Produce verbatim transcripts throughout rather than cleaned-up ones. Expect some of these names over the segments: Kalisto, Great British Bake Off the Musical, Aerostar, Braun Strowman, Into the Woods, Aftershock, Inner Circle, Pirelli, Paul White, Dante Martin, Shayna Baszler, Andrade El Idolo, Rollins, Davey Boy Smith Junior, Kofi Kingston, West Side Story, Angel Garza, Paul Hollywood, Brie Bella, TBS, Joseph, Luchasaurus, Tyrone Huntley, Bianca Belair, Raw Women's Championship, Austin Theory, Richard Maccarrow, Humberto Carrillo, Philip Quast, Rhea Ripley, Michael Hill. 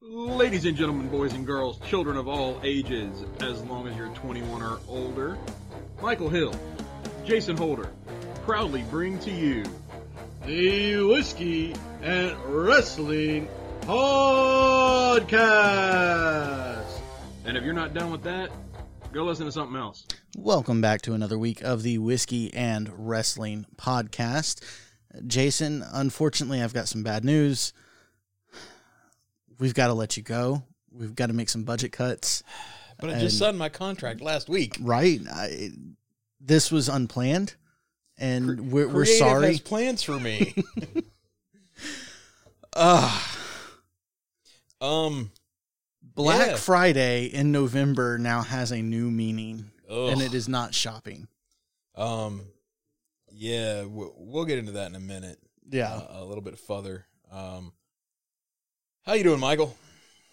Ladies and gentlemen, boys and girls, children of all ages, as long as you're twenty-one or older, Michael Hill, Jason Holder, proudly bring to you the Whiskey and Wrestling Podcast. And if you're not done with that, go listen to something else. Welcome back to another week of the Whiskey and Wrestling Podcast. Jason, unfortunately, I've got some bad news. We've got to let you go. We've got to make some budget cuts. But I and, just signed my contract last week. Right. I, this was unplanned, and Cre- we're, we're sorry. Has plans for me. uh, um, Black yeah. Friday in November now has a new meaning, Ugh. and it is not shopping. Um, Yeah, we'll, we'll get into that in a minute. Yeah. Uh, a little bit further. Um. How you doing, Michael?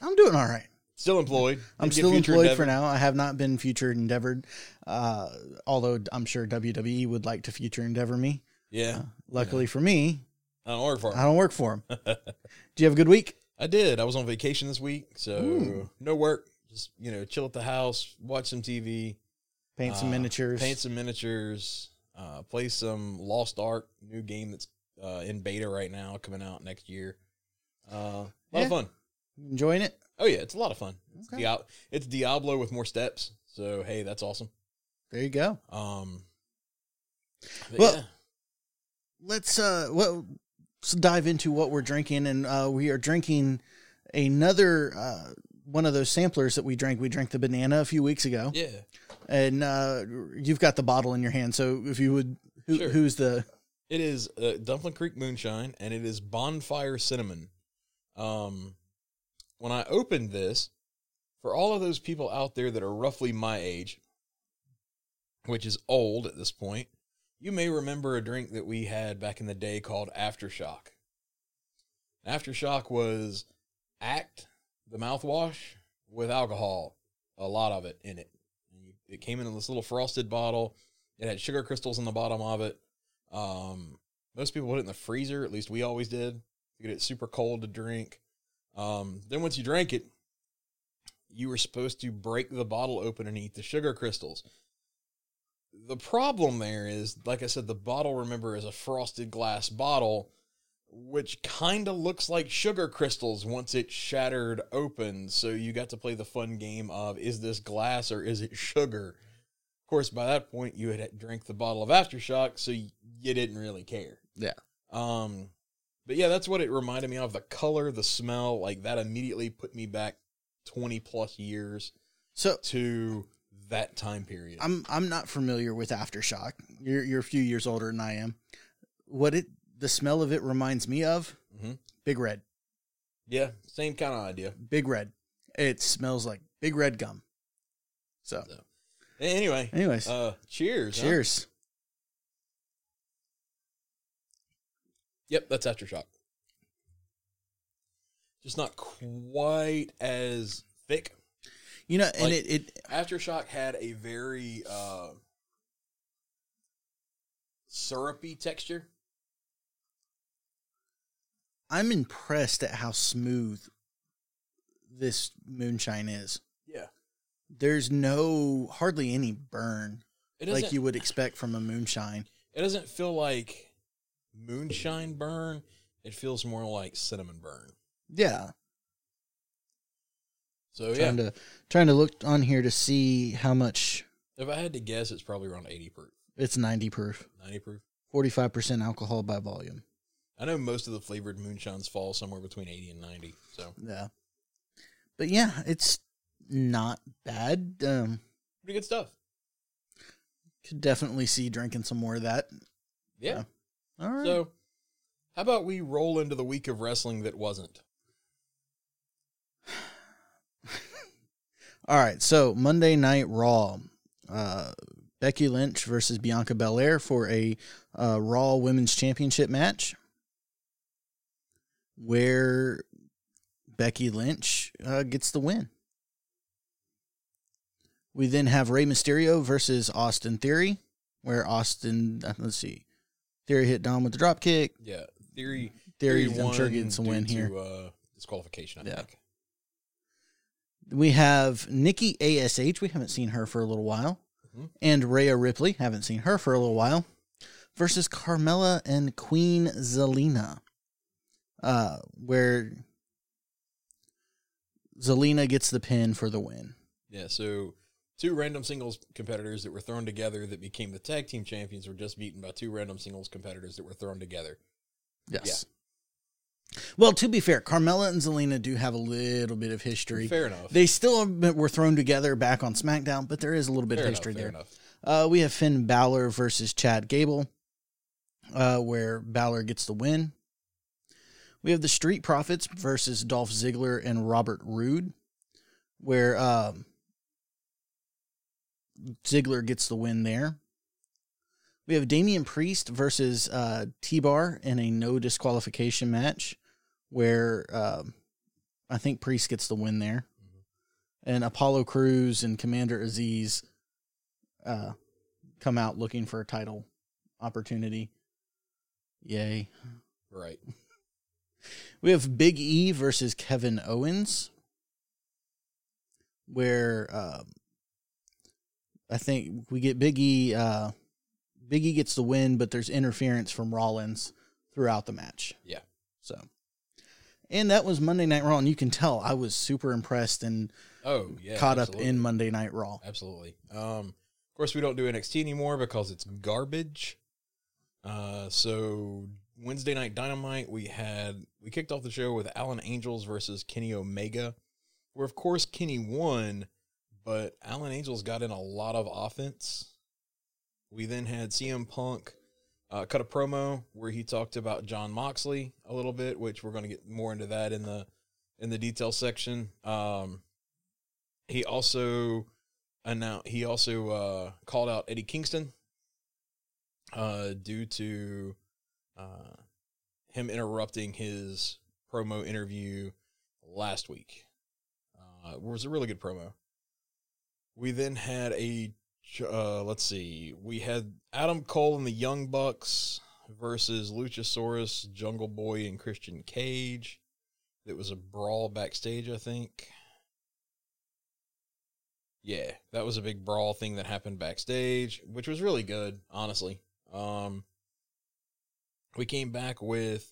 I'm doing all right. Still employed. I'm still employed endeavored. for now. I have not been future endeavored, uh, although I'm sure W W E would like to future endeavor me. Yeah. Uh, luckily yeah. for me, I don't work for him. I don't work for him. Did you have a good week? I did. I was on vacation this week, so Ooh. no work. Just you know, chill at the house, watch some T V, paint uh, some miniatures, paint some miniatures, uh, play some Lost Ark, new game that's uh, in beta right now, coming out next year. Uh, A lot yeah. of fun. Enjoying it? Oh, yeah. It's a lot of fun. It's, okay. Diablo, it's Diablo with more steps. So, hey, that's awesome. There you go. Um, well, yeah. let's, uh, well, let's dive into what we're drinking. And uh, we are drinking another uh, one of those samplers that we drank. We drank the banana a few weeks ago. Yeah. And uh, you've got the bottle in your hand. So, if you would, who, sure. who's the... It is uh, Dumpling Creek Moonshine, and it is Bonfire Cinnamon. Um, when I opened this, for all of those people out there that are roughly my age, which is old at this point, you may remember a drink that we had back in the day called Aftershock. Aftershock was Act, the mouthwash, with alcohol, a lot of it in it. It came in this little frosted bottle. It had sugar crystals in the bottom of it. Um, most people put it in the freezer. At least we always did. Get it super cold to drink. Um, then once you drank it, you were supposed to break the bottle open and eat the sugar crystals. The problem there is, like I said, the bottle, remember, is a frosted glass bottle, which kind of looks like sugar crystals once it's shattered open. So you got to play the fun game of, is this glass or is it sugar? Of course, by that point, you had drank the bottle of Aftershock, so you didn't really care. Yeah. Um... But yeah, that's what it reminded me of. The color, the smell, like that immediately put me back twenty plus years so, to that time period. I'm I'm not familiar with Aftershock. You're you're a few years older than I am. What it the smell of it reminds me of? Mm-hmm. Big Red. Yeah, same kind of idea. Big Red. It smells like Big Red gum. So, so anyway, anyways, uh, cheers. Cheers. Huh? Yep, that's Aftershock. Just not quite as thick. You know, and like, it, it... Aftershock had a very uh, syrupy texture. I'm impressed at how smooth this moonshine is. Yeah. There's no, hardly any burn like you would expect from a moonshine. It doesn't feel like... moonshine burn. It feels more like cinnamon burn. Yeah. So trying yeah, to, trying to look on here to see how much. If I had to guess, it's probably around eighty proof. It's ninety proof. Ninety proof. Forty-five percent alcohol by volume. I know most of the flavored moonshines fall somewhere between eighty and ninety. So yeah, but yeah, it's not bad. Um, Pretty good stuff. Could definitely see drinking some more of that. Yeah. Uh, All right. So, how about we roll into the week of wrestling that wasn't? All right. So, Monday Night Raw. Uh, Becky Lynch versus Bianca Belair for a uh, Raw Women's Championship match where Becky Lynch uh, gets the win. We then have Rey Mysterio versus Austin Theory, where Austin, let's see. Theory hit Dom with the drop kick. Yeah, Theory. Theory, Theory I'm sure getting some win here. To, uh, disqualification, I yeah. think. We have Nikki A S H. We haven't seen her for a little while. Mm-hmm. And Rhea Ripley. Haven't seen her for a little while. Versus Carmella and Queen Zelina. Uh, where Zelina gets the pin for the win. Yeah, so two random singles competitors that were thrown together that became the tag team champions were just beaten by two random singles competitors that were thrown together. Yes. Yeah. Well, to be fair, Carmella and Zelina do have a little bit of history. Fair enough. They still were thrown together back on SmackDown, but there is a little bit fair of history enough, fair there. Enough. Uh, we have Finn Balor versus Chad Gable, uh, where Balor gets the win. We have the Street Profits versus Dolph Ziggler and Robert Roode, where um, Ziggler gets the win there. We have Damian Priest versus uh, T-Bar in a no disqualification match, where uh, I think Priest gets the win there. Mm-hmm. And Apollo Crews and Commander Aziz uh, come out looking for a title opportunity. Yay. Right. We have Big E versus Kevin Owens, where uh, I think we get Big E. Uh, Big E gets the win, but there's interference from Rollins throughout the match. Yeah. So, and that was Monday Night Raw, and you can tell I was super impressed and oh yeah, caught absolutely. Up in Monday Night Raw. Absolutely. Um, of course, we don't do N X T anymore because it's garbage. Uh, so. Wednesday Night Dynamite, we had we kicked off the show with Alan Angels versus Kenny Omega, where, of course, Kenny won, but Alan Angels got in a lot of offense. We then had C M Punk uh, cut a promo where he talked about Jon Moxley a little bit, which we're going to get more into that in the in the detail section. Um, he also announced, he also uh, called out Eddie Kingston uh, due to... Uh, him interrupting his promo interview last week. Uh, it was a really good promo. We then had a, uh, let's see, we had Adam Cole and the Young Bucks versus Luchasaurus, Jungle Boy, and Christian Cage. It was a brawl backstage, I think. Yeah, that was a big brawl thing that happened backstage, which was really good, honestly. Um... We came back with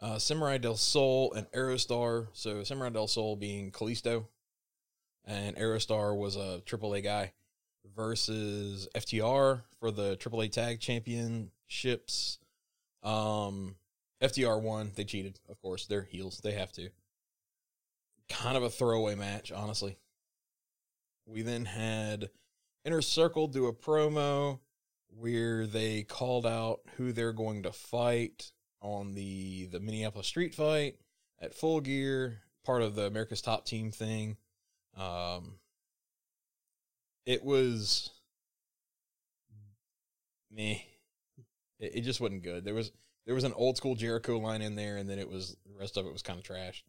uh, Samurai Del Sol and Aerostar. So Samurai Del Sol being Kalisto, and Aerostar was a triple A guy, versus F T R for the triple A Tag Championships. Um, F T R won. They cheated, of course. They're heels. They have to. Kind of a throwaway match, honestly. We then had Inner Circle do a promo where they called out who they're going to fight on the, the Minneapolis street fight at Full Gear, part of the America's Top Team thing. Um, it was meh. It, it just wasn't good. There was there was an old school Jericho line in there, and then it was the rest of it was kind of trash.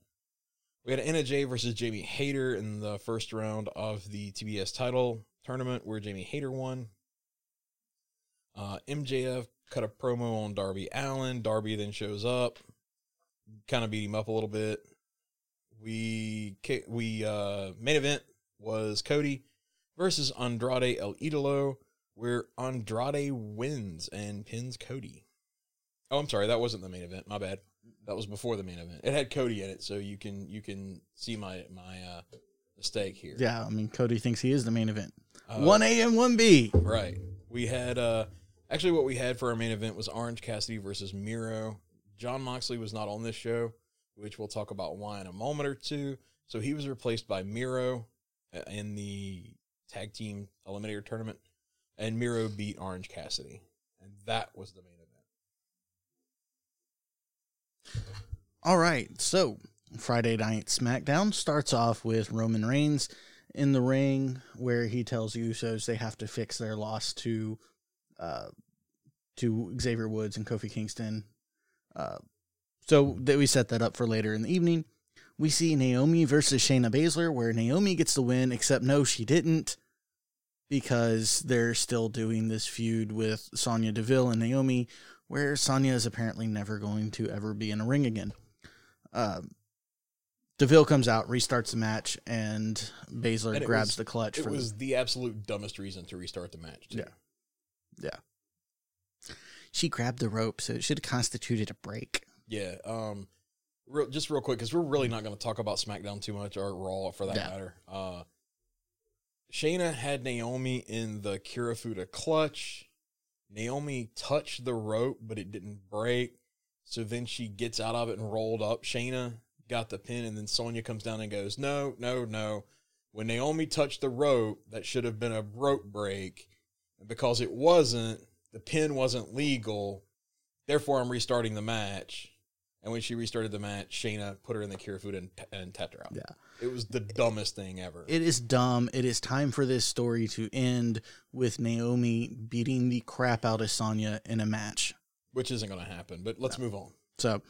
We had Anna Jay versus Jamie Hayter in the first round of the T B S title tournament, where Jamie Hayter won. Uh, M J F cut a promo on Darby Allin. Darby then shows up, kind of beat him up a little bit. We we uh, main event was Cody versus Andrade El Idolo, where Andrade wins and pins Cody. Oh, I'm sorry, that wasn't the main event. My bad. That was before the main event. It had Cody in it, so you can you can see my my uh, mistake here. Yeah, I mean Cody thinks he is the main event. Uh, one A and one B. Right. We had uh. Actually, what we had for our main event was Orange Cassidy versus Miro. Jon Moxley was not on this show, which we'll talk about why in a moment or two. So he was replaced by Miro in the tag team eliminator tournament, and Miro beat Orange Cassidy, and that was the main event. All right, so Friday Night SmackDown starts off with Roman Reigns in the ring, where he tells the Usos they have to fix their loss to Uh, to Xavier Woods and Kofi Kingston. Uh, so that we set that up for later in the evening. We see Naomi versus Shayna Baszler, where Naomi gets the win, except no, she didn't, because they're still doing this feud with Sonya Deville and Naomi, where Sonya is apparently never going to ever be in a ring again. Uh, DeVille comes out, restarts the match, and Baszler and grabs was, the clutch. It for was the... the absolute dumbest reason to restart the match, too. Yeah. Yeah. She grabbed the rope, so it should have constituted a break. Yeah. Um, real, just real quick, because we're really not going to talk about SmackDown too much, or Raw, for that yeah. matter. Uh, Shayna had Naomi in the Kirifuda clutch. Naomi touched the rope, but it didn't break. So then she gets out of it and rolled up. Shayna got the pin, and then Sonya comes down and goes, no, no, no. When Naomi touched the rope, that should have been a rope break. And because it wasn't, the pin wasn't legal. Therefore, I'm restarting the match. And when she restarted the match, Shayna put her in the Kirifuda and, and tapped her out. Yeah. It was the dumbest thing ever. It is dumb. It is time for this story to end with Naomi beating the crap out of Sonya in a match. Which isn't going to happen, but let's no. move on. So...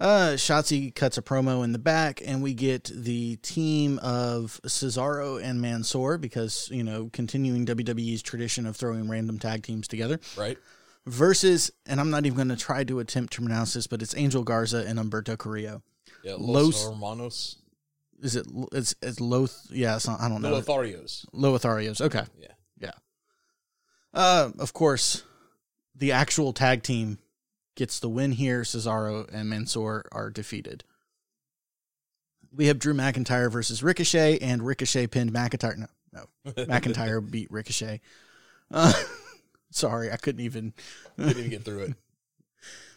Uh, Shotzi cuts a promo in the back, and we get the team of Cesaro and Mansoor because, you know, continuing W W E's tradition of throwing random tag teams together. Right. Versus, and I'm not even going to try to attempt to pronounce this, but it's Angel Garza and Humberto Carrillo. Yeah, Los, Los Hermanos. Is it, it's, it's Loth, yeah, it's not, I don't know. Lotharios. Lotharios, okay. Yeah. Yeah. Uh, of course, the actual tag team gets the win here. Cesaro and Mansoor are defeated. We have Drew McIntyre versus Ricochet, and Ricochet pinned McIntyre. No, no. McIntyre beat Ricochet. Uh, sorry, I couldn't even... couldn't even get through it.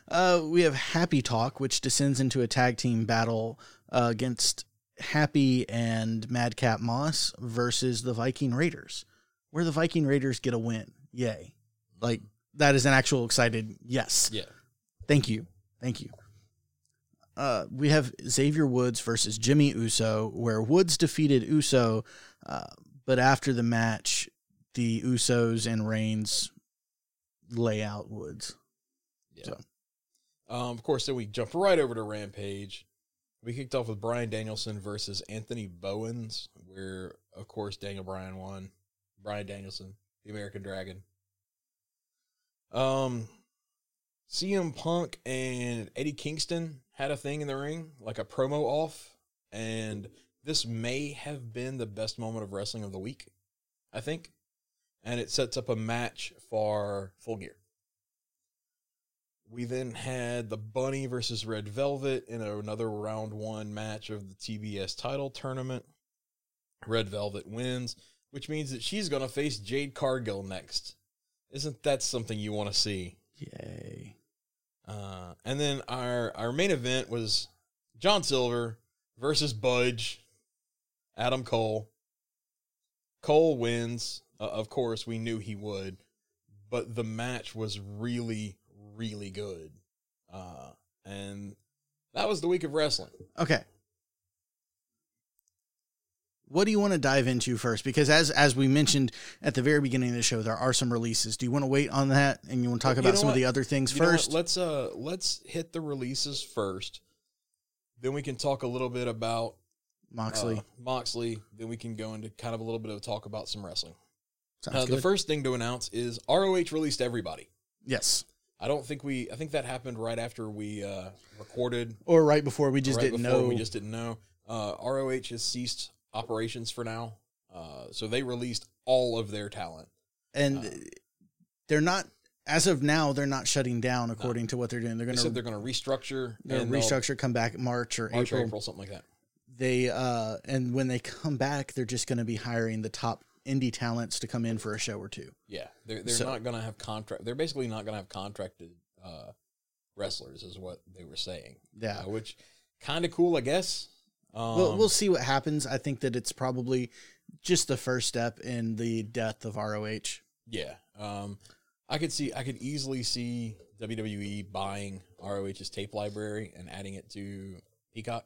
Uh, we have Happy Talk, which descends into a tag team battle uh, against Happy and Madcap Moss versus the Viking Raiders, where the Viking Raiders get a win. Yay. Like, that is an actual excited yes. Yeah. Thank you. Thank you. Uh, we have Xavier Woods versus Jimmy Uso, where Woods defeated Uso, uh, but after the match, the Usos and Reigns lay out Woods. Yeah. So. Um, of course, then we jump right over to Rampage. We kicked off with Bryan Danielson versus Anthony Bowens, where, of course, Daniel Bryan won. Bryan Danielson, the American Dragon. Um... C M Punk and Eddie Kingston had a thing in the ring, like a promo off, and this may have been the best moment of wrestling of the week, I think, and it sets up a match for Full Gear. We then had the Bunny versus Red Velvet in another round one match of the T B S title tournament. Red Velvet wins, which means that she's going to face Jade Cargill next. Isn't that something you want to see? Yay. Uh, and then our, our main event was John Silver versus Budge, Adam Cole. Cole wins. Uh, of course, we knew he would, but the match was really, really good. Uh, and that was the week of wrestling. Okay. What do you want to dive into first? Because as as we mentioned at the very beginning of the show, there are some releases. Do you want to wait on that, and you want to talk about some of the other things first? Let's uh let's hit the releases first. Then we can talk a little bit about Moxley. Uh, Moxley. Then we can go into kind of a little bit of talk about some wrestling. Uh, the first thing to announce is R O H released everybody. Yes. I don't think we. I think that happened right after we uh, recorded, or right before we just didn't know. We just didn't know. Uh, R O H has ceased operations for now. Uh, so they released all of their talent. And uh, they're not, as of now, they're not shutting down according no. to what they're doing. They're going to, they said they're going to restructure. They're going to restructure, come back March or March April. Or April, something like that. They, uh, and when they come back, they're just going to be hiring the top indie talents to come in for a show or two. Yeah. They're, they're so, not going to have contract. They're basically not going to have contracted, uh, wrestlers is what they were saying. Yeah. Uh, which kind of cool, I guess. Um, we'll, we'll see what happens. I think that it's probably just the first step in the death of R O H. Yeah. Um, I could see, I could easily see W W E buying R O H's tape library and adding it to Peacock.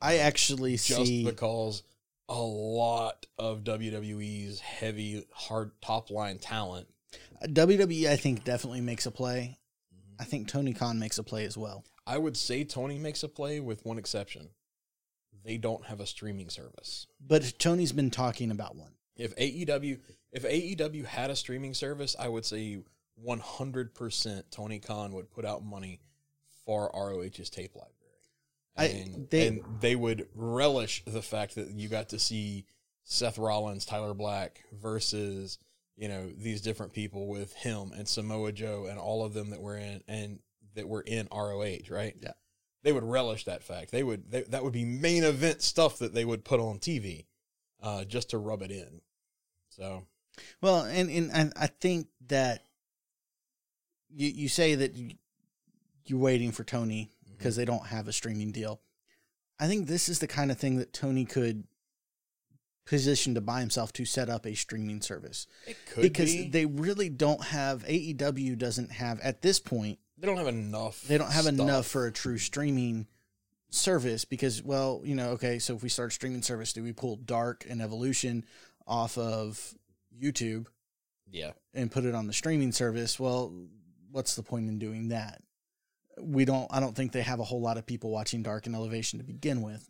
I actually just see. Just because a lot of W W E's heavy, hard top line talent. W W E, I think, definitely makes a play. Mm-hmm. I think Tony Khan makes a play as well. I would say Tony makes a play with one exception. They don't have a streaming service. But Tony's been talking about one. If A E W if A E W had a streaming service, I would say one hundred percent Tony Khan would put out money for R O H's tape library. And, I, they, and they would relish the fact that you got to see Seth Rollins, Tyler Black versus, you know, these different people with him and Samoa Joe and all of them that were in and that were in R O H, right? Yeah. They would relish that fact. They would they, that would be main event stuff that they would put on T V uh, just to rub it in. So, well, and and I think that you you say that you're waiting for Tony because mm-hmm. they don't have a streaming deal. I think this is the kind of thing that Tony could position to buy himself to set up a streaming service. It could because be. They really don't have, A E W doesn't have, at this point, they don't have enough. They don't have stuff. enough for a true streaming service because, well, you know, okay, so if we start a streaming service, do we pull Dark and Evolution off of YouTube? Yeah. And put it on the streaming service? Well, what's the point in doing that? We don't, I don't think they have a whole lot of people watching Dark and Elevation to begin with.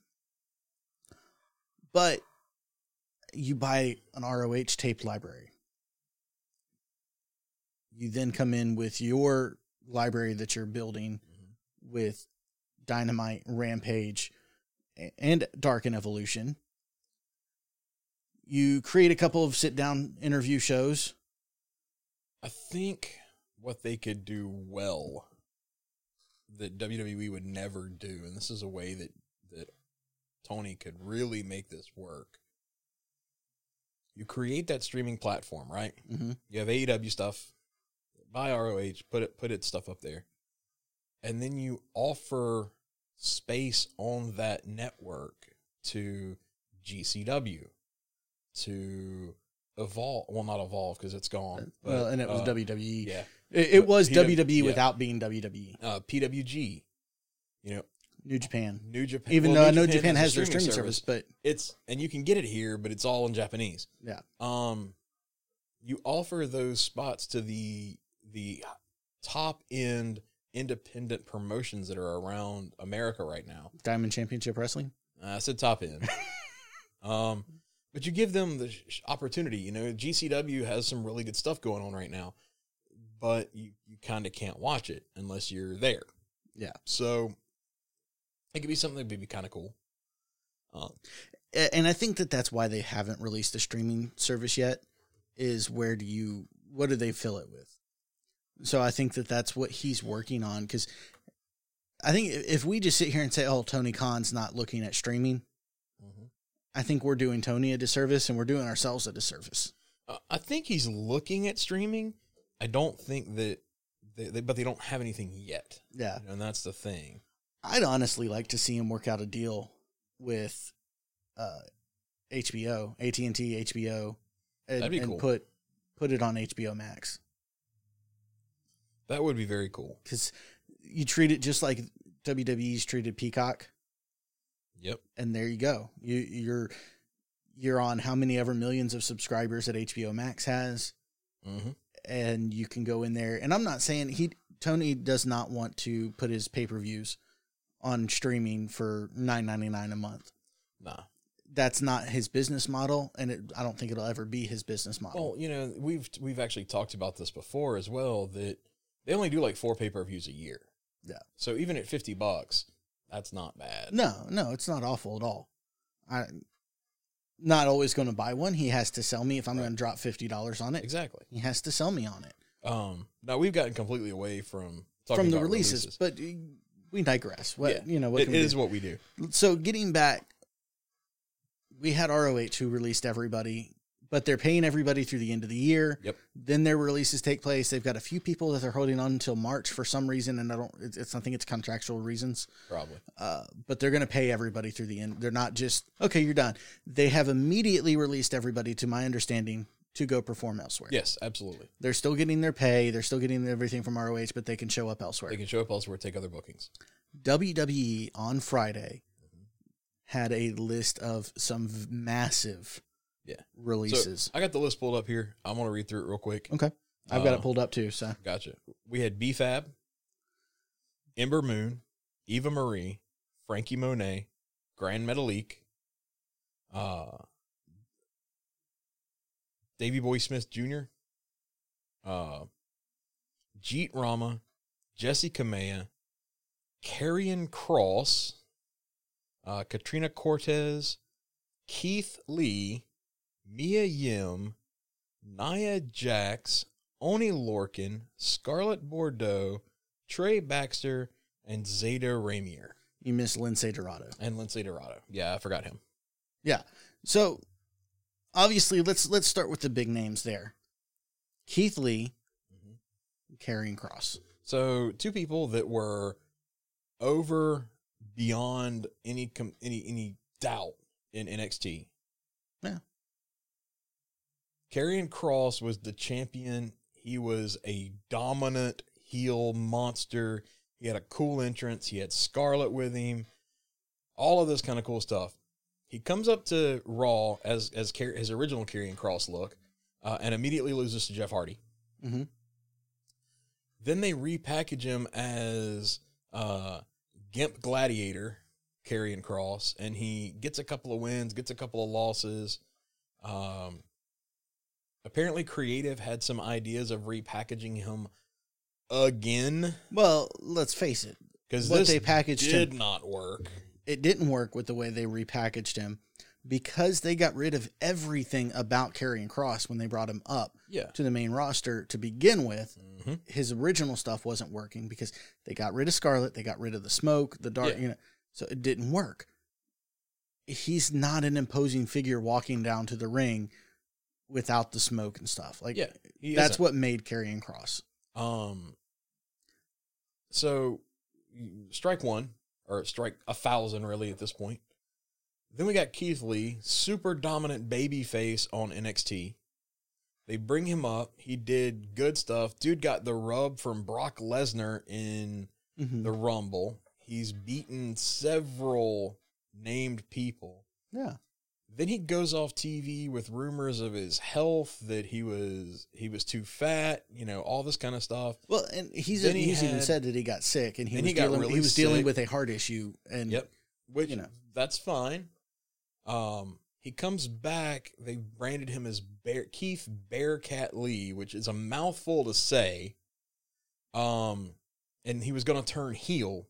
But you buy an R O H tape library. You then come in with your library that you're building mm-hmm. with Dynamite, Rampage, and Dark and Evolution. You create a couple of sit-down interview shows. I think what they could do well that W W E would never do, and this is a way that, that Tony could really make this work. You create that streaming platform, right? Mm-hmm. You have A E W stuff, buy R O H, put it, put its stuff up there. And then you offer space on that network to G C W, to Evolve. Well, not Evolve because it's gone. But, well, and it was uh, W W E. Yeah. It, it was P W, W W E yeah. without being W W E. Uh, P W G, you know. New Japan. New Japan. Even well, though New I know Japan, Japan has their streaming, streaming service, service, but it's and you can get it here, but it's all in Japanese. Yeah. Um, you offer those spots to the the top end independent promotions that are around America right now. Diamond Championship Wrestling. Uh, I said top end. um, but you give them the sh- opportunity. You know, G C W has some really good stuff going on right now, but you you kind of can't watch it unless you're there. Yeah. So. It could be something that would be kind of cool. Um, and I think that that's why they haven't released a streaming service yet is where do you, what do they fill it with? So I think that that's what he's working on because I think if we just sit here and say, oh, Tony Khan's not looking at streaming, mm-hmm. I think we're doing Tony a disservice and we're doing ourselves a disservice. Uh, I think he's looking at streaming. I don't think that, they, they, but they don't have anything yet. Yeah. You know, and that's the thing. I'd honestly like to see him work out a deal with uh, H B O, A T and T, H B O, and, That'd be and cool. put put it on H B O Max. That would be very cool. Because you treat it just like W W E's treated Peacock. Yep. And there you go. You, you're you're on how many ever millions of subscribers that H B O Max has, mm-hmm. and you can go in there. And I'm not saying he Tony does not want to put his pay-per-views on streaming for nine ninety-nine a month. Nah. That's not his business model, and it, I don't think it'll ever be his business model. Well, you know, we've we've actually talked about this before as well, that they only do like four pay-per-views a year. Yeah. So even at fifty bucks, that's not bad. No, no, it's not awful at all. I'm not always going to buy one. He has to sell me if I'm right. going to drop fifty dollars on it. Exactly. He has to sell me on it. Um, now, we've gotten completely away from talking from the about releases, releases. But... We digress. What yeah. you know? What it is do? What we do. So getting back, we had R O H who released everybody, but they're paying everybody through the end of the year. Yep. Then their releases take place. They've got a few people that they're holding on until March for some reason, and I don't. It's, it's I think it's contractual reasons. Probably. Uh, but they're going to pay everybody through the end. They're not just okay. You're done. They have immediately released everybody, to my understanding, to go perform elsewhere. Yes, absolutely. They're still getting their pay. They're still getting everything from R O H, but they can show up elsewhere. They can show up elsewhere, take other bookings. W W E on Friday mm-hmm. had a list of some massive yeah. releases. So I got the list pulled up here. I'm going to read through it real quick. Okay. I've got um, it pulled up too. So gotcha. We had B-Fab, Ember Moon, Eva Marie, Frankie Monet, Grand Metalik, uh, Davey Boy Smith Junior, uh, Jeet Rama, Jesse Kamea, Karrion Kross, uh, Katrina Cortez, Keith Lee, Mia Yim, Nia Jax, Oni Lorcan, Scarlett Bordeaux, Trey Baxter, and Zeta Ramier. You missed Lindsay Dorado. And Lindsay Dorado. Yeah, I forgot him. Yeah. So, obviously, let's let's start with the big names there. Keith Lee, Karrion Kross. So, two people that were over beyond any com- any any doubt in N X T. Yeah. Karrion Kross was the champion. He was a dominant heel monster. He had a cool entrance. He had Scarlett with him. All of this kind of cool stuff. He comes up to Raw as as Car- his original Karrion Kross look, uh, and immediately loses to Jeff Hardy. Mm-hmm. Then they repackage him as uh, Gimp Gladiator, Karrion Kross, and he gets a couple of wins, gets a couple of losses. Um, apparently, creative had some ideas of repackaging him again. Well, let's face it, because what they packaged did him, not work. It didn't work with the way they repackaged him because they got rid of everything about Karrion Kross when they brought him up yeah. to the main roster to begin with. Mm-hmm. His original stuff wasn't working because they got rid of Scarlett, they got rid of the smoke, the dark, yeah. you know, so it didn't work. He's not an imposing figure walking down to the ring without the smoke and stuff. Like yeah, that's isn't. What made Karrion Kross. Um, so strike one or strike a thousand really at this point. Then we got Keith Lee, super dominant baby face on N X T. They bring him up. He did good stuff. Dude got the rub from Brock Lesnar in mm-hmm. the Rumble. He's beaten several named people. Yeah. Then he goes off T V with rumors of his health, that he was he was too fat, you know, all this kind of stuff. Well, and he's, he he's had, even said that he got sick, and he was, he dealing, really he was dealing with a heart issue, and yep, which you know that's fine. Um, he comes back. They branded him as Bear, Keith Bearcat Lee, which is a mouthful to say. Um, and he was going to turn heel.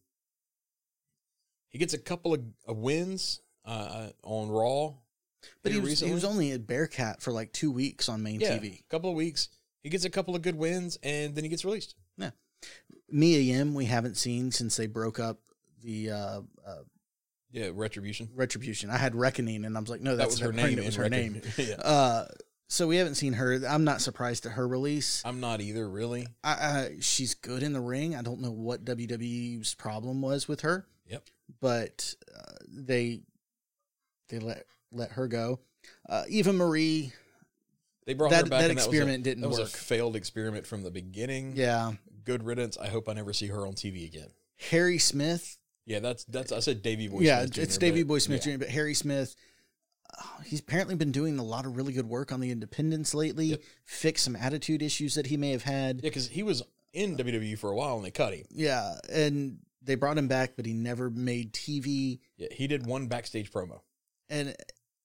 He gets a couple of uh, wins uh, on Raw. But he was, he was only a Bearcat for like two weeks on main yeah, T V. A couple of weeks. He gets a couple of good wins, and then he gets released. Yeah. Mia Yim, we haven't seen since they broke up the... Uh, uh, yeah, Retribution. Retribution. I had Reckoning, and I was like, no, that's that was her, her name. It was her Reckoning. name. yeah. uh, so we haven't seen her. I'm not surprised at her release. I'm not either, really. I, I, she's good in the ring. I don't know what W W E's problem was with her. Yep. But uh, they they let... let her go. Uh, Eva Marie, they brought that, her back. That and experiment that was a, didn't that was work. A failed experiment from the beginning. Yeah. Good riddance. I hope I never see her on T V again. Harry Smith. Yeah, that's that's. I said Davey Boy. Yeah, Smith it's Junior, Davey but, Boy Smith yeah. Junior But Harry Smith, oh, he's apparently been doing a lot of really good work on the independents lately. Yep. Fixed some attitude issues that he may have had. Yeah, because he was in W W E for a while and they cut him. Yeah, and they brought him back, but he never made T V. Yeah, he did one backstage promo. And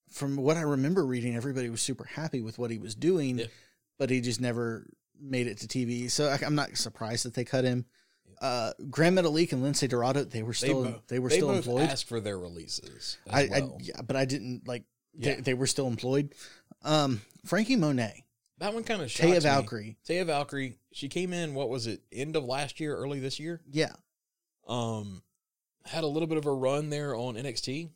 from what I remember reading, everybody was super happy with what he was doing, yeah. but he just never made it to T V. So I, I'm not surprised that they cut him. Yeah. Uh, Grand Metalik and Lindsay Dorado, they were still they, both, they were they still employed. Asked for their releases. I, well. I yeah, but I didn't like. Yeah. They, they were still employed. Um, Frankie Monet. That one kind of shocked me. Taya Valkyrie. Taya Valkyrie. She came in. What was it? End of last year, early this year. Yeah. Um, had a little bit of a run there on N X T.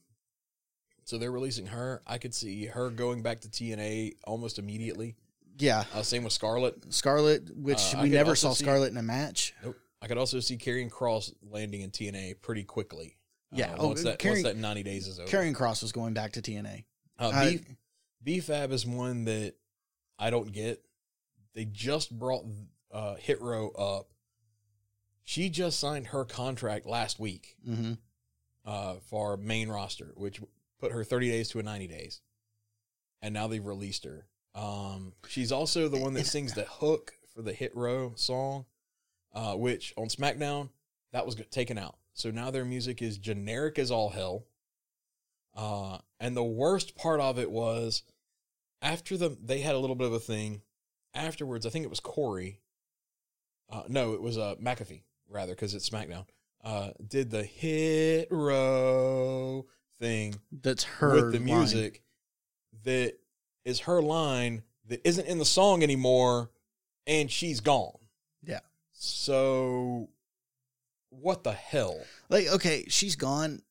So they're releasing her. I could see her going back to T N A almost immediately. Yeah. Uh, same with Scarlett. Scarlett, which uh, we never saw Scarlett in a match. Nope. I could also see Karrion Kross landing in T N A pretty quickly. Yeah. Uh, oh, once, that, Karrion, once that ninety days is over. Karrion Kross was going back to T N A. Uh, B, BFAB is one that I don't get. They just brought uh, Hit Row up. She just signed her contract last week mm-hmm. uh, for main roster, which... put her thirty days to a ninety days, and now they've released her. Um, she's also the one that sings the hook for the Hit Row song, uh, which on SmackDown, that was taken out. So now their music is generic as all hell. Uh, and the worst part of it was, after the they had a little bit of a thing, afterwards, I think it was Corey, uh, no, it was uh, McAfee, rather, because it's SmackDown, uh, did the Hit Row thing that's her with the music line. That is her line that isn't in the song anymore, and she's gone. Yeah. So what the hell? Like, okay, she's gone.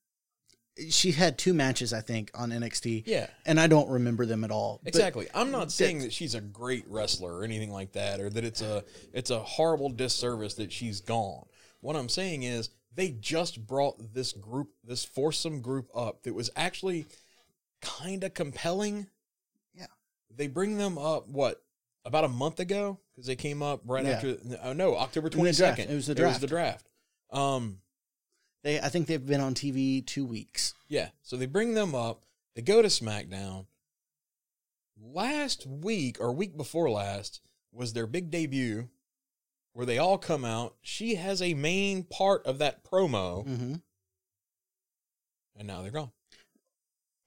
She had two matches, I think, on N X T. Yeah. And I don't remember them at all. Exactly. I'm not saying that she's a great wrestler or anything like that, or that it's a it's a horrible disservice that she's gone. What I'm saying is they just brought this group, this foursome group up that was actually kind of compelling. Yeah. They bring them up, what, about a month ago? Because they came up right yeah. after, oh no, October twenty-second. It was the draft. It was the draft. Um They, I think they've been on T V two weeks. Yeah, so they bring them up. They go to SmackDown. Last week, or week before last, was their big debut where they all come out. She has a main part of that promo. Mm-hmm. And now they're gone.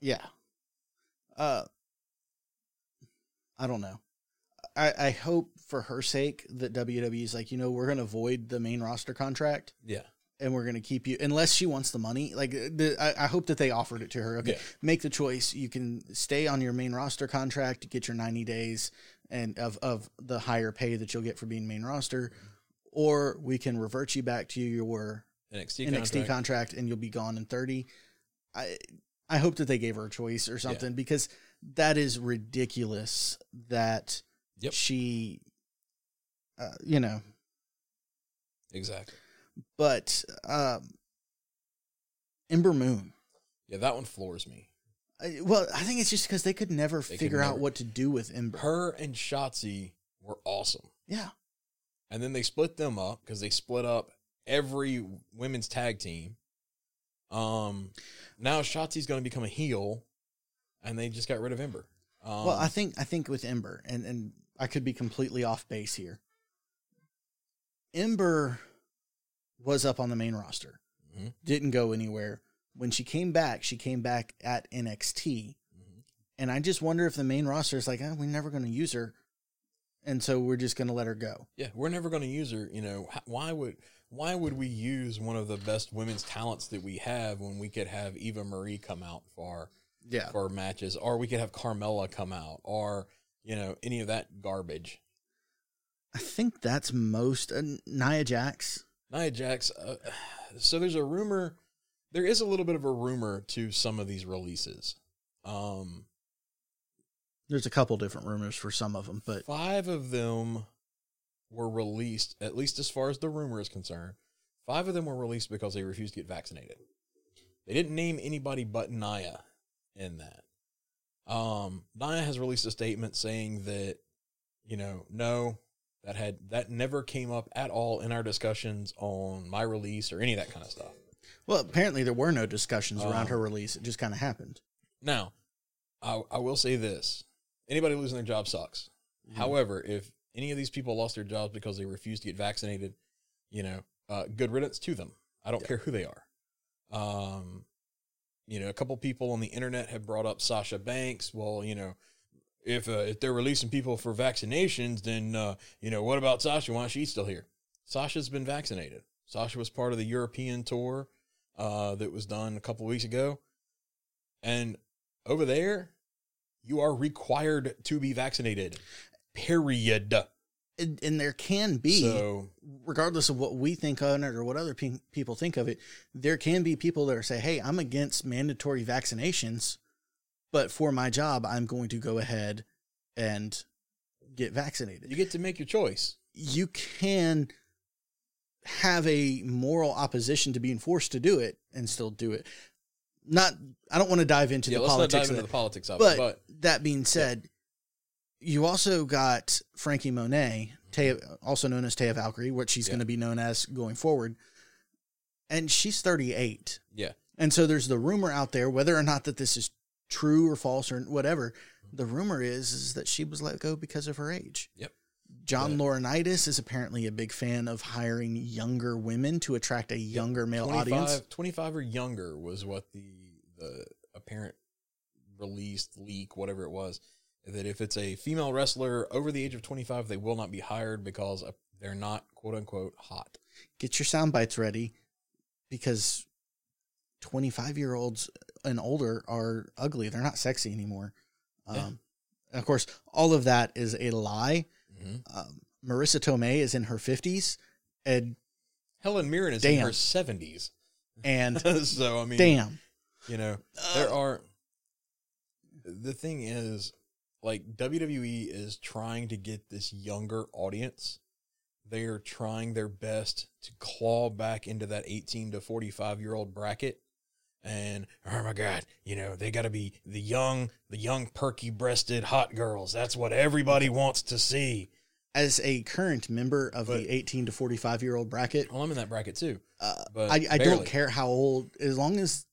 Yeah. Uh, I don't know. I, I hope for her sake that W W E is like, you know, we're going to void the main roster contract. Yeah. And we're going to keep you, unless she wants the money. Like, the, I, I hope that they offered it to her. Okay, yeah. Make the choice. You can stay on your main roster contract, get your ninety days and of, of the higher pay that you'll get for being main roster, or we can revert you back to your N X T, N X T contract. contract, and you'll be gone in thirty. I I hope that they gave her a choice or something, yeah. because that is ridiculous that yep. she, uh, you know. Exactly. But um, Ember Moon. Yeah, that one floors me. I, well, I think it's just because they could never they figure could never. out what to do with Ember. Her and Shotzi were awesome. Yeah. And then they split them up because they split up every women's tag team. Um, now Shotzi's going to become a heel, and they just got rid of Ember. Um, well, I think I think with Ember, and, and I could be completely off base here. Ember was up on the main roster, mm-hmm. didn't go anywhere. When she came back, she came back at N X T. Mm-hmm. And I just wonder if the main roster is like, oh, we're never going to use her. And so we're just going to let her go. Yeah. We're never going to use her. You know, why would, why would we use one of the best women's talents that we have when we could have Eva Marie come out for, yeah. for matches, or we could have Carmella come out, or, you know, any of that garbage. I think that's most uh, Nia Jax. Nia Jax, uh, so there's a rumor, there is a little bit of a rumor to some of these releases. Um, there's a couple different rumors for some of them, but five of them were released, at least as far as the rumor is concerned, five of them were released because they refused to get vaccinated. They didn't name anybody but Nia in that. Um, Nia has released a statement saying that, you know, no, That had that never came up at all in our discussions on my release or any of that kind of stuff. Well, apparently there were no discussions um, around her release. It just kind of happened. Now, I, I will say this. Anybody losing their job sucks. Mm-hmm. However, if any of these people lost their jobs because they refused to get vaccinated, you know, uh, good riddance to them. I don't yeah. care who they are. Um, you know, a couple people on the internet have brought up Sasha Banks. Well, you know, If uh, if they're releasing people for vaccinations, then, uh, you know, what about Sasha? Why is she still here? Sasha's been vaccinated. Sasha was part of the European tour uh, that was done a couple of weeks ago. And over there, you are required to be vaccinated, period. And, and there can be, so, regardless of what we think on it or what other pe- people think of it, there can be people that are say, hey, I'm against mandatory vaccinations, but for my job, I'm going to go ahead and get vaccinated. You get to make your choice. You can have a moral opposition to being forced to do it and still do it. Not, I don't want to dive into yeah, the let's politics. Not dive of into it, the politics of but it. But that being said, yeah. you also got Frankie Monet, Taya, also known as Taya Valkyrie, what she's yeah. going to be known as going forward, and she's thirty-eight. Yeah, and so there's the rumor out there, whether or not that this is true or false or whatever, the rumor is, is that she was let go because of her age. Yep. John yeah. Laurinaitis is apparently a big fan of hiring younger women to attract a younger yep. male audience. twenty-five or younger was what the the apparent released leak, whatever it was, that if it's a female wrestler over the age of twenty-five, they will not be hired because they're not, quote unquote, hot. Get your sound bites ready because twenty-five-year-olds and older are ugly. They're not sexy anymore. Um, yeah. And of course, all of that is a lie. Mm-hmm. Um, Marissa Tomei is in her fifties, and Helen Mirren is damn. in her seventies. And so, I mean, damn, you know, there are. The thing is, like, W W E is trying to get this younger audience. They are trying their best to claw back into that eighteen to forty-five year old bracket. And, oh my God, you know, they got to be the young, the young, perky breasted hot girls. That's what everybody wants to see. As a current member of but, the eighteen to forty-five year old bracket. Well, I'm in that bracket too. Uh, but I, I don't care how old, as long as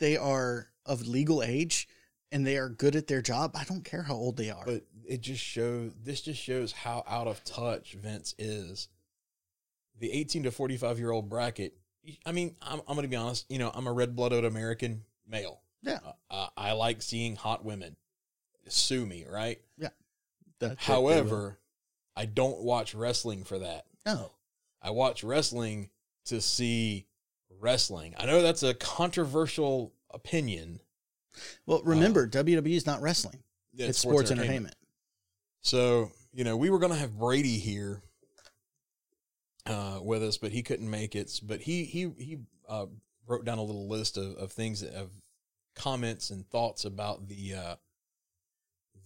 they are of legal age and they are good at their job. I don't care how old they are. But it just shows, this just shows how out of touch Vince is. The eighteen to forty-five year old bracket. I mean, I'm, I'm going to be honest. You know, I'm a red-blooded American male. Yeah. Uh, I like seeing hot women. Sue me, right? Yeah. That's However, I don't watch wrestling for that. No. I watch wrestling to see wrestling. I know that's a controversial opinion. Well, remember, uh, W W E is not wrestling. It's, it's sports, sports entertainment. entertainment. So, you know, we were going to have Brady here. Uh, with us, but he couldn't make it. But he he he uh, wrote down a little list of, of things, of comments and thoughts about the uh,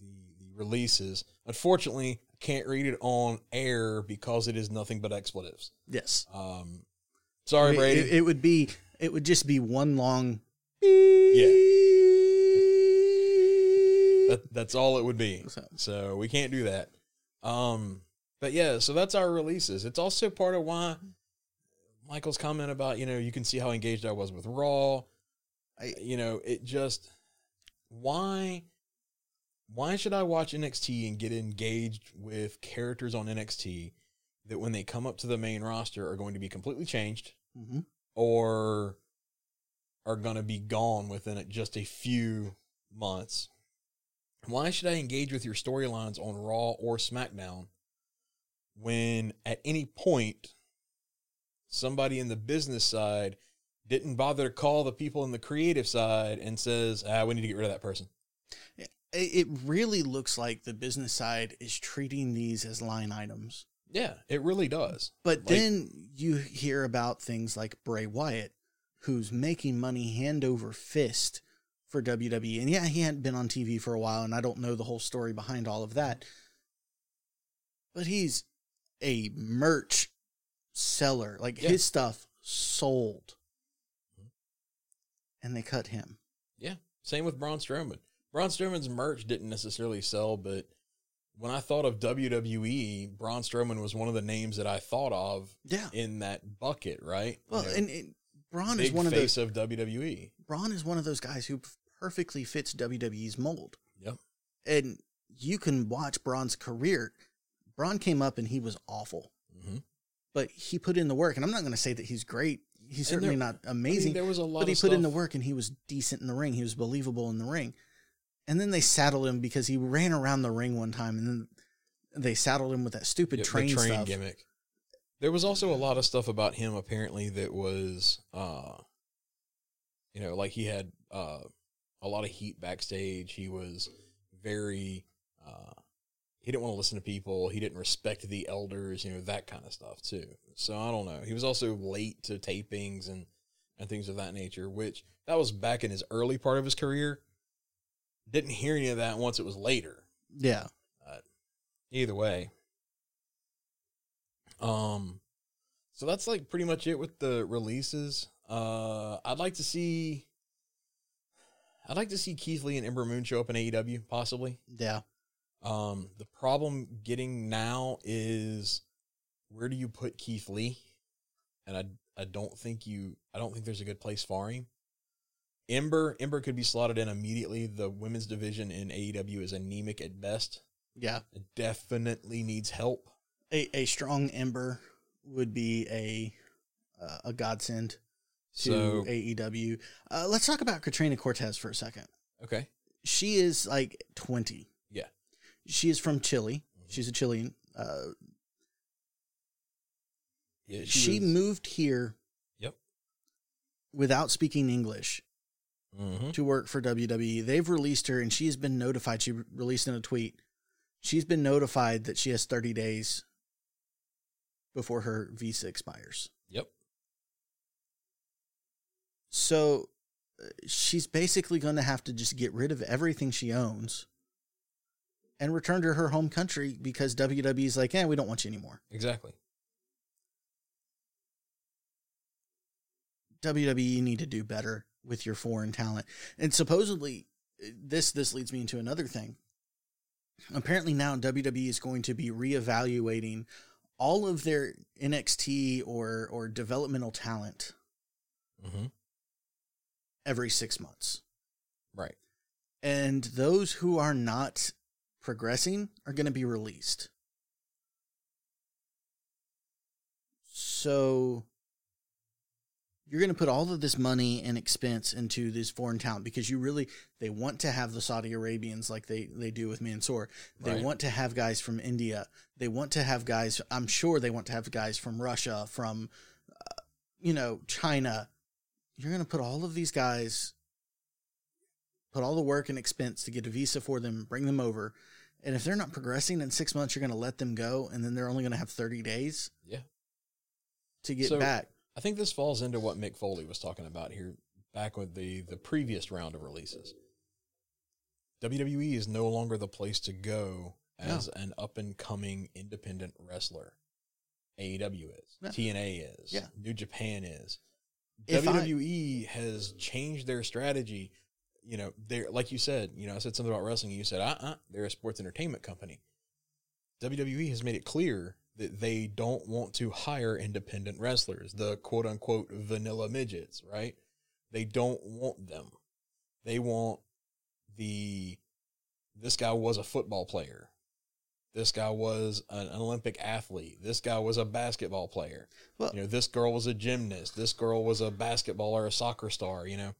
the, the releases. Unfortunately, I can't read it on air because it is nothing but expletives. Yes. Um, sorry, I mean, Brady. It, it would be it would just be one long. Yeah. That, that's all it would be. So, so we can't do that. Um. But yeah, so that's our releases. It's also part of why Michael's comment about, you know, you can see how engaged I was with Raw. I, you know, it just, why, why should I watch N X T and get engaged with characters on N X T that when they come up to the main roster are going to be completely changed mm-hmm. or are going to be gone within just a few months? Why should I engage with your storylines on Raw or SmackDown when at any point somebody in the business side didn't bother to call the people in the creative side and says, ah, we need to get rid of that person? It really looks like the business side is treating these as line items. Yeah, it really does. But like, then you hear about things like Bray Wyatt, who's making money hand over fist for W W E. And yeah, he hadn't been on T V for a while, and I don't know the whole story behind all of that. But he's a merch seller, like yeah. his stuff sold, and they cut him. Yeah, same with Braun Strowman. Braun Strowman's merch didn't necessarily sell, but when I thought of W W E, Braun Strowman was one of the names that I thought of. Yeah. In that bucket, right? Well, you know, and, and Braun is one of those face of W W E. Braun is one of those guys who perfectly fits W W E's mold. Yep. And you can watch Braun's career. Braun came up and he was awful, mm-hmm. but he put in the work. And I'm not going to say that he's great. He's certainly there, not amazing, I mean, there was a lot but he put stuff. in the work and he was decent in the ring. He was believable in the ring. And then they saddled him because he ran around the ring one time and then they saddled him with that stupid yeah, train, train stuff. gimmick. There was also a lot of stuff about him apparently that was, uh, you know, like he had uh, a lot of heat backstage. He was very, uh, He didn't want to listen to people. He didn't respect the elders, you know, that kind of stuff too. So I don't know. He was also late to tapings and, and things of that nature, which that was back in his early part of his career. Didn't hear any of that once it was later. Yeah. Uh, either way. Um, so that's like pretty much it with the releases. Uh, I'd like to see, I'd like to see Keith Lee and Ember Moon show up in A E W possibly. Yeah. Um, the problem getting now is where do you put Keith Lee? And I, I don't think you, I don't think there's a good place for him. Ember, Ember could be slotted in immediately. The women's division in A E W is anemic at best. Yeah. It definitely needs help. A, a strong Ember would be a, uh, a godsend to so, A E W. Uh, let's talk about Katrina Cortez for a second. Okay. She is like twenty. She is from Chile. She's a Chilean. Uh, yeah, she she moved here yep. without speaking English mm-hmm. to work for W W E. They've released her, and she's been notified. She released in a tweet. She's been notified that she has thirty days before her visa expires. Yep. So she's basically going to have to just get rid of everything she owns and return to her home country because W W E's like, eh, we don't want you anymore. Exactly. W W E need to do better with your foreign talent. And supposedly, this this leads me into another thing. Apparently now W W E is going to be reevaluating all of their N X T or or developmental talent mm-hmm. every six months. Right. And those who are not progressing are going to be released. So you're going to put all of this money and expense into this foreign talent because you really, they want to have the Saudi Arabians like they, they do with Mansoor. They right. want to have guys from India. They want to have guys, I'm sure they want to have guys from Russia, from, uh, you know, China. You're going to put all of these guys, put all the work and expense to get a visa for them, bring them over. And if they're not progressing in six months, you're going to let them go. And then they're only going to have thirty days yeah. to get so- back. I think this falls into what Mick Foley was talking about here back with the, the previous round of releases. W W E is no longer the place to go as yeah. an up-and-coming independent wrestler. A E W is. Yeah. T N A is. Yeah. New Japan is. If W W E I... has changed their strategy. You know, they're, like you said, you know, I said something about wrestling, and you said, uh-uh, they're a sports entertainment company. W W E has made it clear that they don't want to hire independent wrestlers, the quote unquote vanilla midgets, right? They don't want them. They want the, this guy was a football player. This guy was an Olympic athlete. This guy was a basketball player. Well, you know, this girl was a gymnast. This girl was a basketball or a soccer star, you know,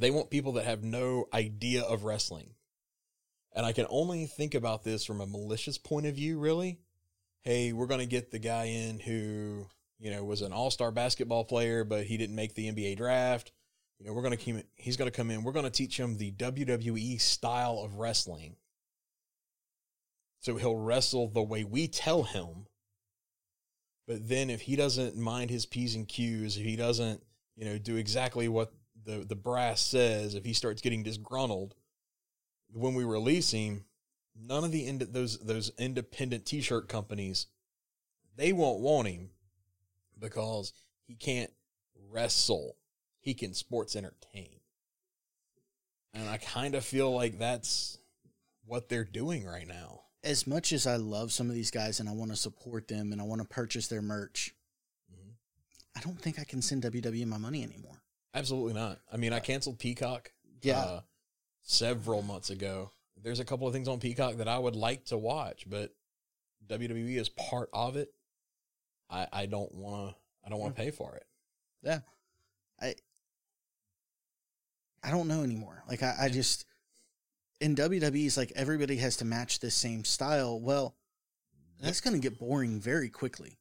they want people that have no idea of wrestling. And I can only think about this from a malicious point of view, really. Hey, we're going to get the guy in who, you know, was an all-star basketball player, but he didn't make the N B A draft. You know, we're going to keep it. He's going to come in. We're going to teach him the W W E style of wrestling. So he'll wrestle the way we tell him. But then if he doesn't mind his P's and Q's, if he doesn't, you know, do exactly what the, the brass says, if he starts getting disgruntled, when we release him, none of the ind- those those independent t-shirt companies, they won't want him because he can't wrestle. He can sports entertain. And I kind of feel like that's what they're doing right now. As much as I love some of these guys and I want to support them and I want to purchase their merch, mm-hmm. I don't think I can send W W E my money anymore. Absolutely not. I mean, I canceled Peacock yeah. uh, several months ago. There's a couple of things on Peacock that I would like to watch, but W W E is part of it. I, I don't want to. I don't want to pay for it. Yeah, I. I don't know anymore. Like I, I just in W W E is like everybody has to match this same style. Well, that's going to get boring very quickly.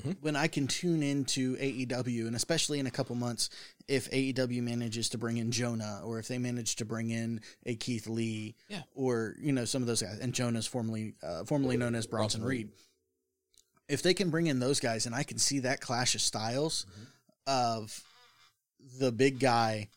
Mm-hmm. When I can tune into A E W, and especially in a couple months, if A E W manages to bring in Jonah, or if they manage to bring in a Keith Lee, yeah. or you know some of those guys, and Jonah's formerly uh, formerly known as Bronson, Bronson Reed. Reed, if they can bring in those guys, and I can see that clash of styles mm-hmm. of the big guy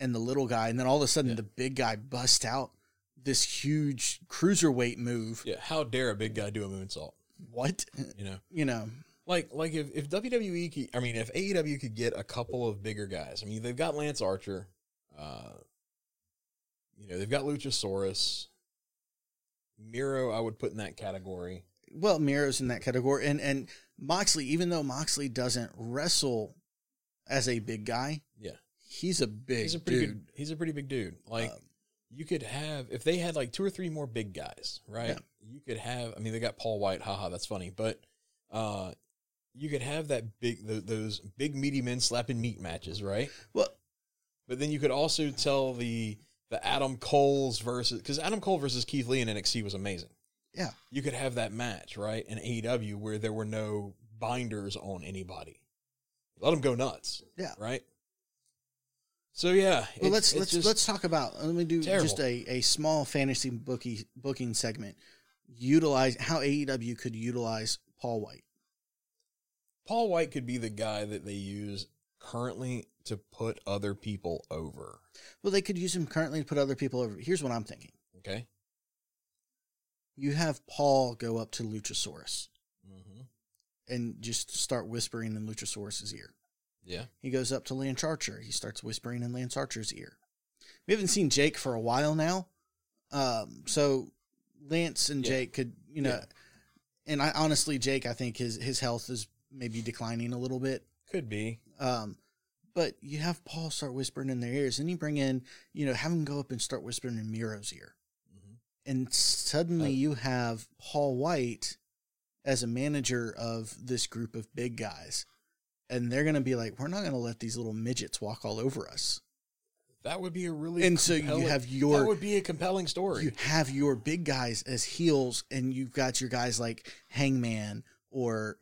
and the little guy, and then all of a sudden yeah. the big guy busts out this huge cruiserweight move. Yeah, how dare a big guy do a moonsault? What? You know, you know, like, like if, if W W E, could, I mean, if A E W could get a couple of bigger guys, I mean, they've got Lance Archer, uh, you know, they've got Luchasaurus, Miro, I would put in that category. Well, Miro's in that category. And, and Moxley, even though Moxley doesn't wrestle as a big guy. Yeah. He's a big, he's a pretty dude. Good, he's a pretty big dude. Like um, you could have, if they had like two or three more big guys, right? Yeah. You could have, I mean, they got Paul White. Haha, that's funny. But uh, you could have that big, the, those big meaty men slapping meat matches, right? Well, but then you could also tell the the Adam Cole's versus, because Adam Cole versus Keith Lee in N X T was amazing. Yeah. You could have that match, right, in A E W where there were no binders on anybody. Let them go nuts. Yeah. Right? So yeah, well, it's, let's it's let's let's talk about. Let me do terrible. just a, a small fantasy bookie booking segment. Utilize how A E W could utilize Paul White. Paul White could be the guy that they use currently to put other people over. Well, they could use him currently to put other people over. Here's what I'm thinking. Okay. You have Paul go up to Luchasaurus mm-hmm. and just start whispering in Luchasaurus's ear. Yeah. He goes up to Lance Archer. He starts whispering in Lance Archer's ear. We haven't seen Jake for a while now. Um, so Lance and yeah. Jake could, you know, yeah. and I honestly, Jake, I think his, his health is maybe declining a little bit. Could be. Um, but you have Paul start whispering in their ears, and you bring in, you know, have him go up and start whispering in Miro's ear. Mm-hmm. And suddenly oh. you have Paul White as a manager of this group of big guys. And they're going to be like, we're not going to let these little midgets walk all over us. That would be a really and so you have your that would be a compelling story. You have your big guys as heels, and you've got your guys like Hangman or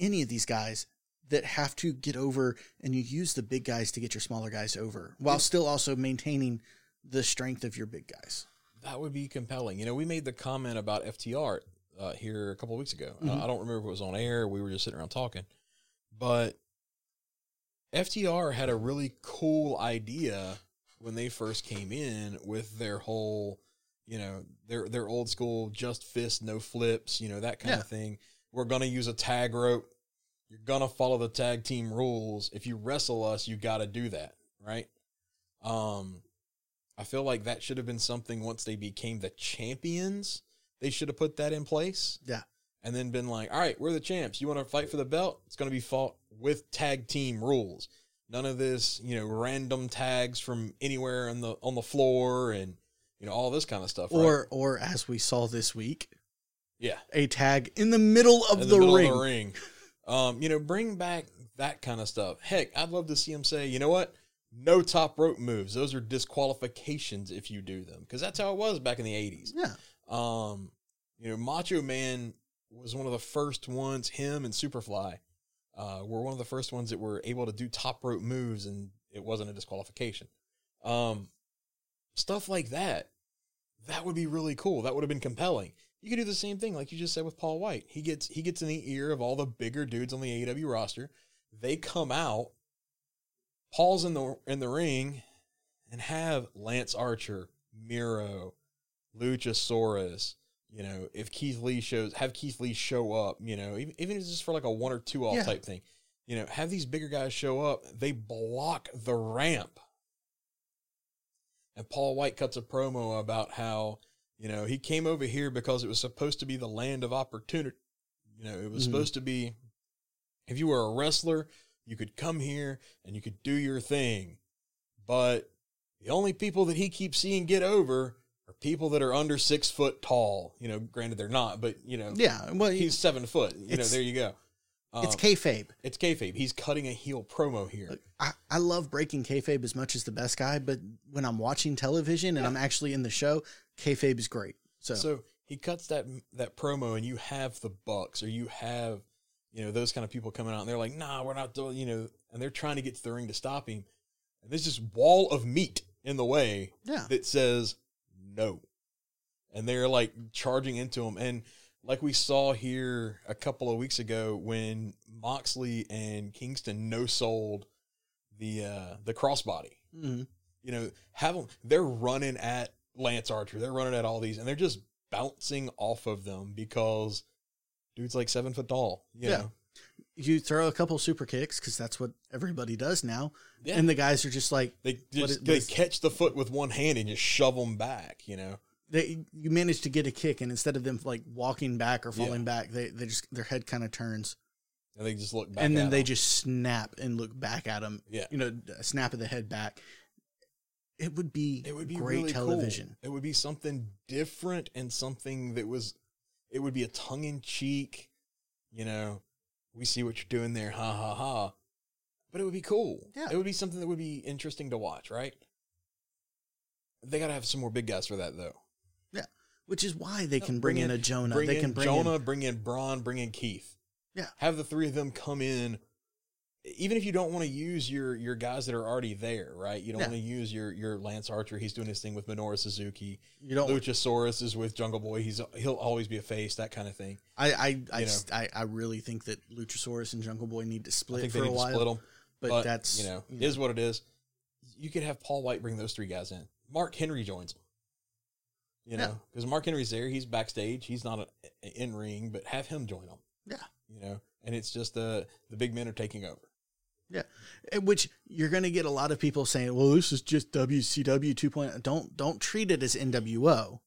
any of these guys that have to get over, and you use the big guys to get your smaller guys over while still also maintaining the strength of your big guys. That would be compelling. You know, we made the comment about F T R uh, here a couple of weeks ago. Mm-hmm. Uh, I don't remember if it was on air. We were just sitting around talking. But F T R had a really cool idea when they first came in with their whole, you know, their their old school just fist, no flips, you know, that kind yeah. of thing. We're going to use a tag rope. You're going to follow the tag team rules. If you wrestle us, you got to do that, right? Um, I feel like that should have been something once they became the champions. They should have put that in place. Yeah. And then been like, all right, we're the champs. You want to fight for the belt? It's going to be fought with tag team rules. None of this, you know, random tags from anywhere on the on the floor and, you know, all this kind of stuff. Or, right? or as we saw this week, yeah, a tag in the middle of, in the, the, middle ring. of the ring. Um, you know, bring back that kind of stuff. Heck, I'd love to see him say, you know what? No top rope moves. Those are disqualifications if you do them, because that's how it was back in the eighties. Yeah. Um, you know, Macho Man was one of the first ones, him and Superfly, uh, were one of the first ones that were able to do top rope moves, and it wasn't a disqualification. Um, stuff like that, that would be really cool. That would have been compelling. You could do the same thing, like you just said with Paul White. He gets he gets in the ear of all the bigger dudes on the A E W roster. They come out, Paul's in the in the ring, and have Lance Archer, Miro, Luchasaurus. You know, if Keith Lee shows, have Keith Lee show up, you know, even, even if it's just for like a one or two off yeah. type thing, you know, have these bigger guys show up. They block the ramp. And Paul White cuts a promo about how, you know, he came over here because it was supposed to be the land of opportunity. You know, it was mm-hmm. supposed to be, if you were a wrestler, you could come here and you could do your thing. But the only people that he keeps seeing get over are people that are under six foot tall. You know, granted they're not, but you know, yeah, well, he's seven foot. You know, there you go. Um, it's kayfabe. It's kayfabe. He's cutting a heel promo here. Look, I, I love breaking kayfabe as much as the best guy, but when I'm watching television and yeah. I'm actually in the show, kayfabe is great. So, so he cuts that that promo, and you have the Bucks, or you have, you know, those kind of people coming out, and they're like, "Nah, we're not doing," you know, and they're trying to get to the ring to stop him, and there's this wall of meat in the way yeah. that says no. And they're like charging into him. And like we saw here a couple of weeks ago when Moxley and Kingston no sold the, uh, the crossbody, mm-hmm. you know, have them, they're running at Lance Archer. They're running at all these, and they're just bouncing off of them because dude's like seven foot tall. You yeah. know, you throw a couple super kicks, 'cause that's what everybody does now. Yeah. And the guys are just like, they just, it, they catch the foot with one hand and just shove them back. You know, they, you manage to get a kick, and instead of them like walking back or falling yeah. back, they, they just, their head kind of turns and they just look back, and then at they them. just snap and look back at them. Yeah. You know, a snap of the head back. It would be, it would be great really television. Cool. It would be something different, and something that was, it would be a tongue in cheek, you know, we see what you're doing there. Ha ha ha. But it would be cool. Yeah. It would be something that would be interesting to watch, right? They got to have some more big guys for that, though. Yeah. Which is why they no, can bring, bring in, in a Jonah. Bring they in can bring Jonah, in... bring in Braun, bring in Keith. Yeah. Have the three of them come in even if you don't want to use your your guys that are already there, right? You don't no. want to use your your Lance Archer. He's doing his thing with Minoru Suzuki. You don't. Luchasaurus is with Jungle Boy. He's he'll always be a face. That kind of thing. I I I, just, I, I really think that Luchasaurus and Jungle Boy need to split. I think for they need a while, to split them. But, but that's you know, you know is what it is. You could have Paul White bring those three guys in. Mark Henry joins them. You know, because yeah. Mark Henry's there. He's backstage. He's not in ring, but have him join them. Yeah. You know, and it's just the the big men are taking over. Yeah, which you're going to get a lot of people saying, well, this is just W C W two point oh. Don't, don't treat it as N W O.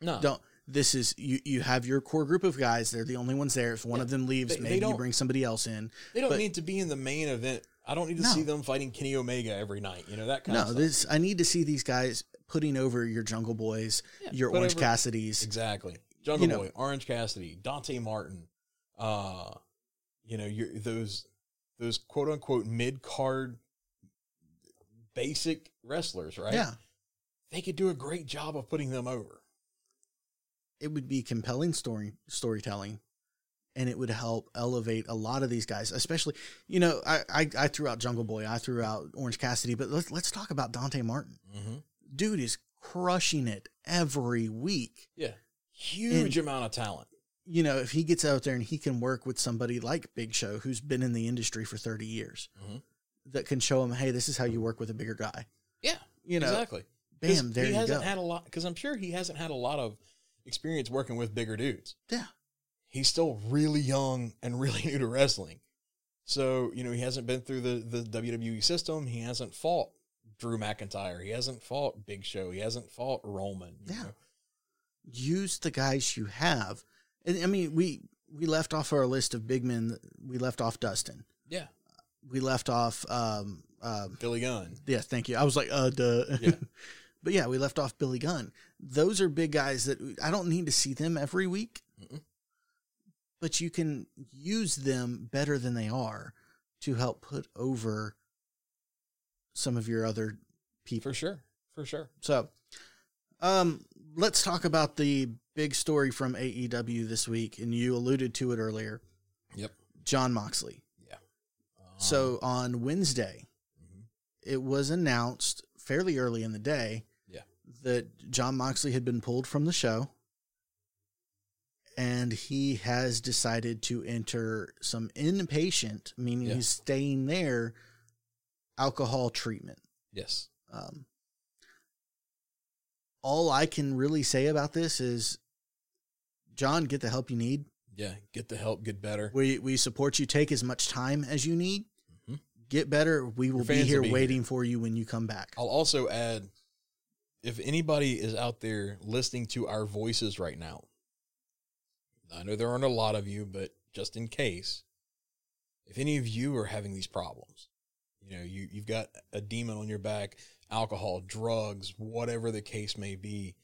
No. Don't. This is, you, you have your core group of guys. They're the only ones there. If one yeah. of them leaves, they, maybe they you bring somebody else in. They don't but, need to be in the main event. I don't need to no. see them fighting Kenny Omega every night. You know, that kind no, of stuff. No, this, I need to see these guys putting over your Jungle Boys, yeah, your Orange over, Cassidys. Exactly. Jungle Boy, know. Orange Cassidy, Dante Martin. Uh, you know, your, those... those quote unquote mid card basic wrestlers, right? Yeah. They could do a great job of putting them over. It would be compelling story storytelling and it would help elevate a lot of these guys, especially, you know, I, I, I threw out Jungle Boy, I threw out Orange Cassidy, but let's, let's talk about Dante Martin. Mm-hmm. Dude is crushing it every week. Yeah. Huge and, amount of talent. You know, if he gets out there and he can work with somebody like Big Show, who's been in the industry for thirty years, mm-hmm. that can show him, hey, this is how you work with a bigger guy. Yeah, you know, exactly. Bam, there he you hasn't go. Had a lot, because I'm sure he hasn't had a lot of experience working with bigger dudes. Yeah, he's still really young and really new to wrestling. So you know, he hasn't been through the the W W E system. He hasn't fought Drew McIntyre. He hasn't fought Big Show. He hasn't fought Roman. You yeah, know? Use the guys you have. I mean, we, we left off our list of big men. We left off Dustin. Yeah. We left off um, um, Billy Gunn. Yeah, thank you. I was like, uh, duh. Yeah. But yeah, we left off Billy Gunn. Those are big guys that I don't need to see them every week. Mm-mm. But you can use them better than they are to help put over some of your other people. For sure. For sure. So um, let's talk about the big story from A E W this week, and you alluded to it earlier. Yep. Jon Moxley. Yeah. Um, so on Wednesday, mm-hmm. it was announced fairly early in the day yeah. that Jon Moxley had been pulled from the show, and he has decided to enter some inpatient, meaning yeah. he's staying there, alcohol treatment. Yes. Um, all I can really say about this is, John, get the help you need. Yeah, get the help, get better. We we support you. Take as much time as you need. Mm-hmm. Get better. We will be here will be waiting here. for you when you come back. I'll also add, if anybody is out there listening to our voices right now, I know there aren't a lot of you, but just in case, if any of you are having these problems, you know, you, you've got a demon on your back, alcohol, drugs, whatever the case may be,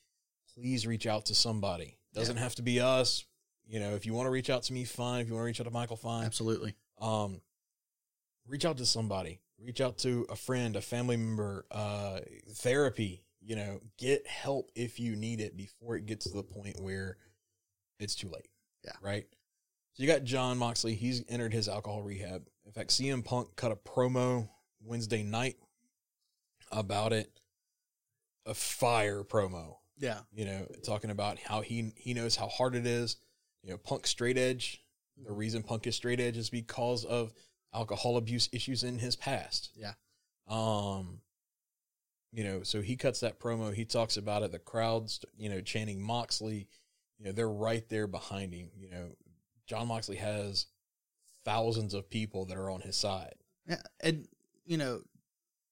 please reach out to somebody. Doesn't yeah. have to be us. You know, if you want to reach out to me, fine. If you want to reach out to Michael, fine. Absolutely. Um, reach out to somebody, reach out to a friend, a family member, uh, therapy, you know, get help if you need it before it gets to the point where it's too late. Yeah. Right. So you got Jon Moxley. He's entered his alcohol rehab. In fact, C M Punk cut a promo Wednesday night about it, a fire promo. Yeah. You know, talking about how he, he knows how hard it is. You know, Punk straight edge. The reason Punk is straight edge is because of alcohol abuse issues in his past. Yeah. Um, you know, so he cuts that promo. He talks about it. The crowd's, you know, chanting Moxley, you know, they're right there behind him. You know, Jon Moxley has thousands of people that are on his side. Yeah. And, you know,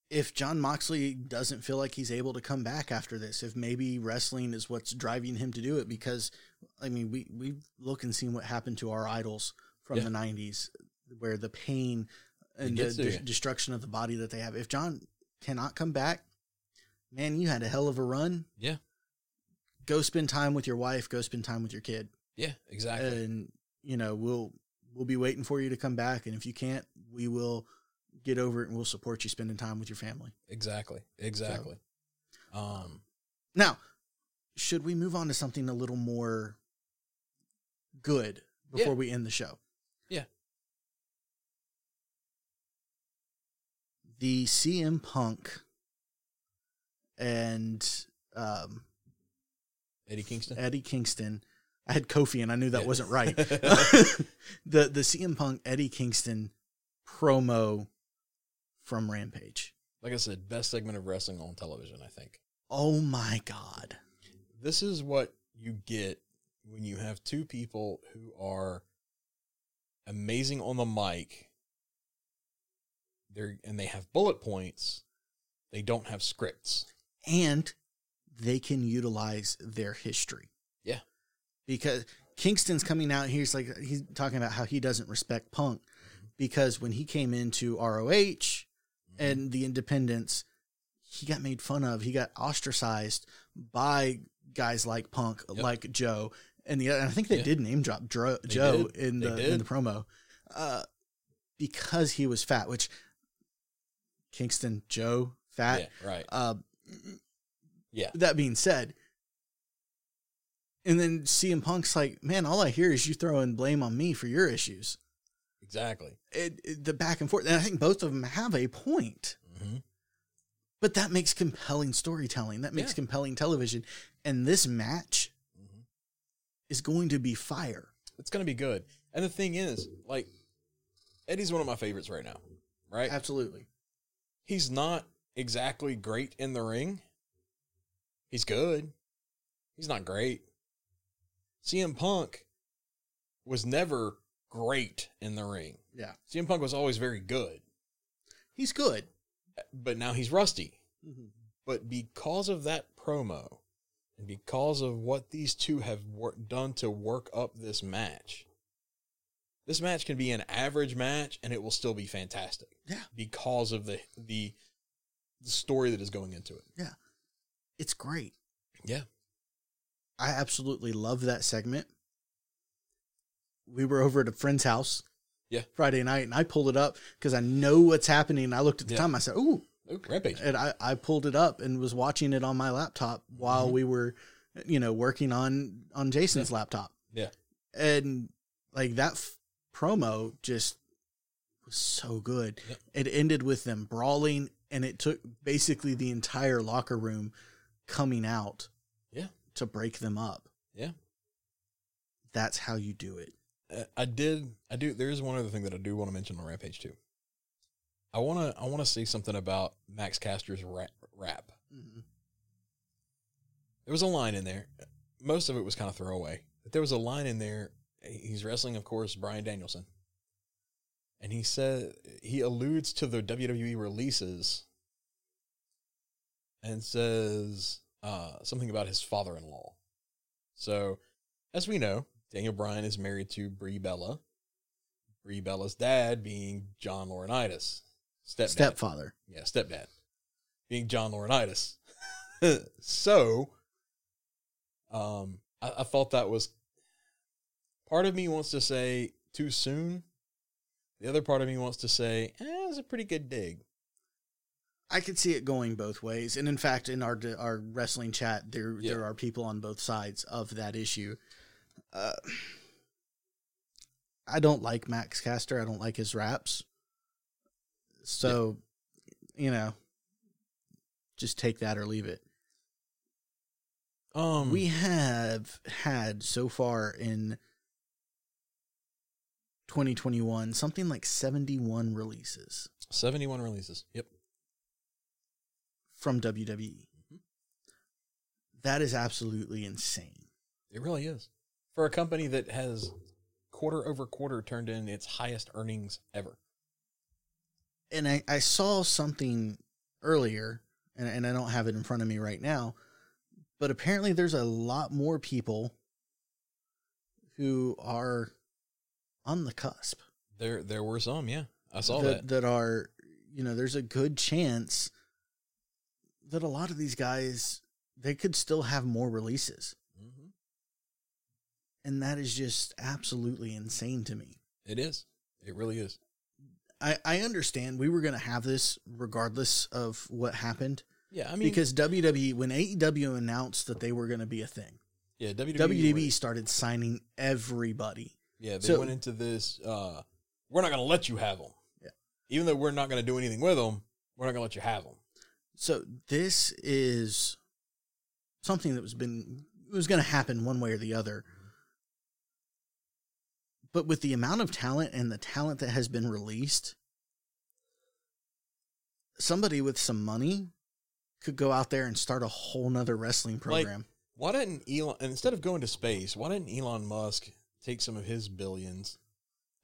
if Jon Moxley doesn't feel like he's able to come back after this, if maybe wrestling is what's driving him to do it, because, I mean, we, we look and see what happened to our idols from yeah. the nineties, where the pain and the de- destruction of the body that they have. If John cannot come back, man, you had a hell of a run. Yeah. Go spend time with your wife. Go spend time with your kid. Yeah, exactly. And, you know, we'll we'll be waiting for you to come back, and if you can't, we will get over it and we'll support you spending time with your family. Exactly. Exactly. So, um, now, should we move on to something a little more good before yeah. we end the show? Yeah. the C M Punk and um, Eddie Kingston. Eddie Kingston. I had Kofi, and I knew that yeah. wasn't right. the the C M Punk Eddie Kingston promo from Rampage. Like I said, best segment of wrestling on television, I think. Oh my God! This is what you get when you have two people who are amazing on the mic. They're and they have bullet points. They don't have scripts, and they can utilize their history. Yeah. Because Kingston's coming out, he's like he's talking about how he doesn't respect Punk because when he came into R O H mm-hmm. and the independents, he got made fun of. He got ostracized by guys like Punk, yep. like Joe, and the and I think they yeah. did name drop Dro- Joe did. in the in the promo uh, because he was fat. Which Kingston, Joe, fat, yeah, right? Uh, yeah. That being said. And then C M Punk's like, man, all I hear is you throwing blame on me for your issues. Exactly. It, it, the back and forth. And I think both of them have a point. Mm-hmm. But that makes compelling storytelling. That makes yeah. compelling television. And this match mm-hmm. is going to be fire. It's going to be good. And the thing is, like, Eddie's one of my favorites right now, right? Absolutely. He's not exactly great in the ring. He's good. He's not great. C M Punk was never great in the ring. Yeah. C M Punk was always very good. He's good. But now he's rusty. Mm-hmm. But because of that promo and because of what these two have wor- done to work up this match, this match can be an average match and it will still be fantastic. Yeah. Because of the the, the story that is going into it. Yeah. It's great. Yeah. I absolutely love that segment. We were over at a friend's house yeah. Friday night, and I pulled it up because I know what's happening. I looked at the yeah. time. I said, ooh. Ooh, Rampage. And I, I pulled it up and was watching it on my laptop while mm-hmm. we were, you know, working on, on Jason's yeah. laptop. Yeah. And, like, that f- promo just was so good. Yeah. It ended with them brawling, and it took basically the entire locker room coming out. Yeah. To break them up. Yeah. That's how you do it. Uh, I did. I do. There is one other thing that I do want to mention on Rampage too. I want to, I want to say something about Max Caster's rap. rap. Mm-hmm. There was a line in there. Most of it was kind of throwaway, but there was a line in there. He's wrestling, of course, Bryan Danielson. And he said, he alludes to the W W E releases and says, Uh, something about his father-in-law. So, as we know, Daniel Bryan is married to Brie Bella. Brie Bella's dad being John Laurinaitis. Stepdad. Stepfather. Yeah, stepdad. Being John Laurinaitis. So, um, I, I thought that was... Part of me wants to say, too soon. The other part of me wants to say, eh, it was a pretty good dig. I could see it going both ways, and in fact, in our our wrestling chat, there yeah. there are people on both sides of that issue. Uh, I don't like Max Caster. I don't like his raps. So, yeah. you know, just take that or leave it. Um, we have had so far in twenty twenty-one something like seventy-one releases. seventy-one releases. Yep. From W W E. Mm-hmm. That is absolutely insane. It really is. For a company that has quarter over quarter turned in its highest earnings ever. And I, I saw something earlier, and, and I don't have it in front of me right now, but apparently there's a lot more people who are on the cusp. There there were some, yeah. I saw that. That, that are, you know, there's a good chance... that a lot of these guys, they could still have more releases. Mm-hmm. And that is just absolutely insane to me. It is. It really is. I, I understand we were going to have this regardless of what happened. Yeah, I mean... Because W W E, when A E W announced that they were going to be a thing, yeah, W W E, W W E started signing everybody. Yeah, they so, went into this, uh, we're not going to let you have them. Yeah. Even though we're not going to do anything with them, We're not going to let you have them. So this is something that was been it was going to happen one way or the other. But with the amount of talent and the talent that has been released, somebody with some money could go out there and start a whole nother wrestling program. Like, why didn't Elon, instead of going to space, why didn't Elon Musk take some of his billions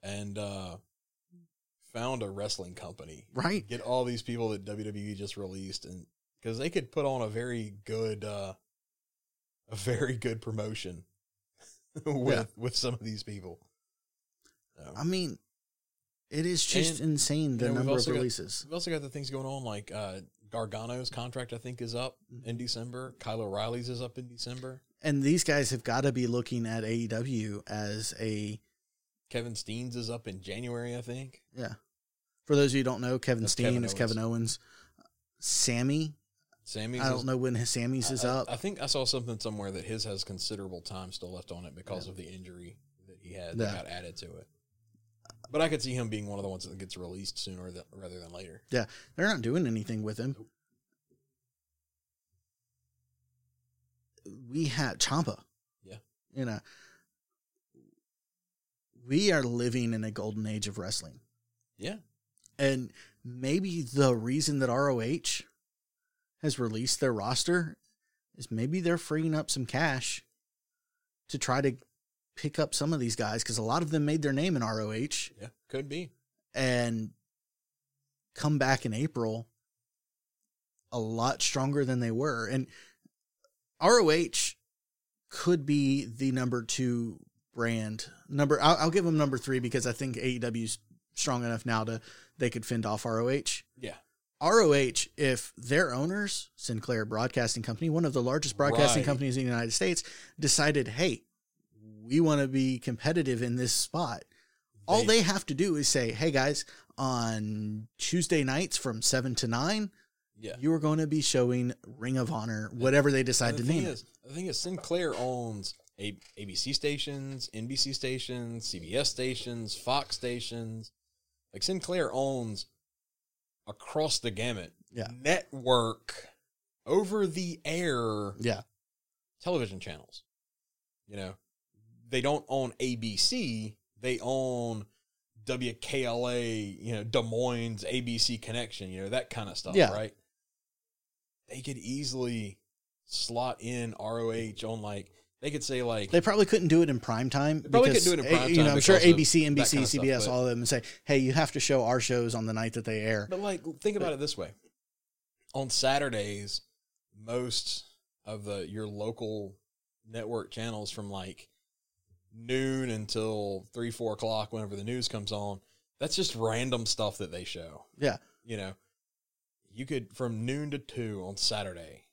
and uh, found a wrestling company? Right. Get all these people that W W E just released, and because they could put on a very good, uh, a very good promotion with yeah. with some of these people. Um, I mean, it is just and, insane the you know, number of releases. Got, we've also got the things going on like uh, Gargano's contract, I think, is up in December. Kyle O'Reilly's is up in December. And these guys have got to be looking at A E W as a... Kevin Steen's is up in January, I think. Yeah. For those of you who don't know, Kevin That's Steen Kevin is Owens. Kevin Owens. Sammy. Sammy's I don't is, know when his Sammy's I, is up. I think I saw something somewhere that his has considerable time still left on it because yeah. of the injury that he had that yeah. got added to it. But I could see him being one of the ones that gets released sooner than, rather than later. Yeah, they're not doing anything with him. We have Ciampa. Yeah. You know, we are living in a golden age of wrestling. Yeah. And maybe the reason that R O H has released their roster is maybe they're freeing up some cash to try to pick up some of these guys, because a lot of them made their name in R O H. Yeah, could be. And come back in April a lot stronger than they were. And R O H could be the number two brand. Number I'll, I'll give them number three because I think A E W's strong enough now to they could fend off R O H. Yeah. R O H, if their owners, Sinclair Broadcasting Company, one of the largest broadcasting right. companies in the United States, decided, hey, we want to be competitive in this spot. All they, they have to do is say, hey guys, on Tuesday nights from seven to nine, yeah. you are going to be showing Ring of Honor, whatever and, they decide the to name is, it. The thing is, Sinclair owns A B C stations, N B C stations, C B S stations, Fox stations. Like Sinclair owns across the gamut. Yeah. Network, over the air. Yeah. Television channels, you know. They don't own A B C. They own W K L A, you know, Des Moines, A B C Connection, you know, that kind of stuff, yeah. right? They could easily slot in R O H on, like, they could say, like... They probably couldn't do it in primetime. They probably because, couldn't do it in primetime. You know, I'm sure A B C, N B C, kind of C B S, stuff, all of them, and say, hey, you have to show our shows on the night that they air. But, like, think about but, it this way. On Saturdays, most of the your local network channels from, like, noon until three, four o'clock, whenever the news comes on, that's just random stuff that they show. Yeah. You know, you could, from noon to two on Saturday,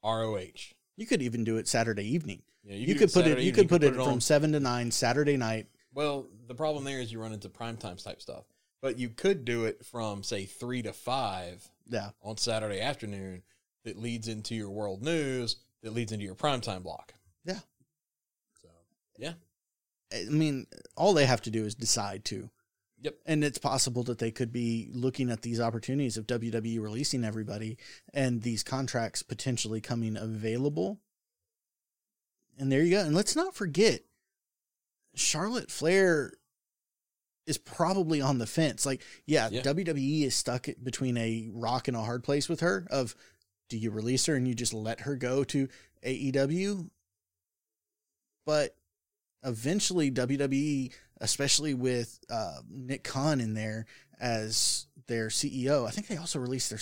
R O H. You could even do it Saturday evening. Yeah, you, you could, could put it, you could put, you could put it, it from seven to nine Saturday night. Well, the problem there is you run into primetime type stuff, but you could do it from say three to five yeah. on Saturday afternoon. That leads into your world news. That leads into your primetime block. Yeah. So, yeah. I mean, all they have to do is decide to. Yep. And it's possible that they could be looking at these opportunities of W W E releasing everybody and these contracts potentially coming available. And there you go. And let's not forget, Charlotte Flair is probably on the fence. Like, yeah, yeah. W W E is stuck between a rock and a hard place with her of, do you release her and you just let her go to A E W? But eventually W W E, especially with uh, Nick Khan in there as their C E O, I think they also released their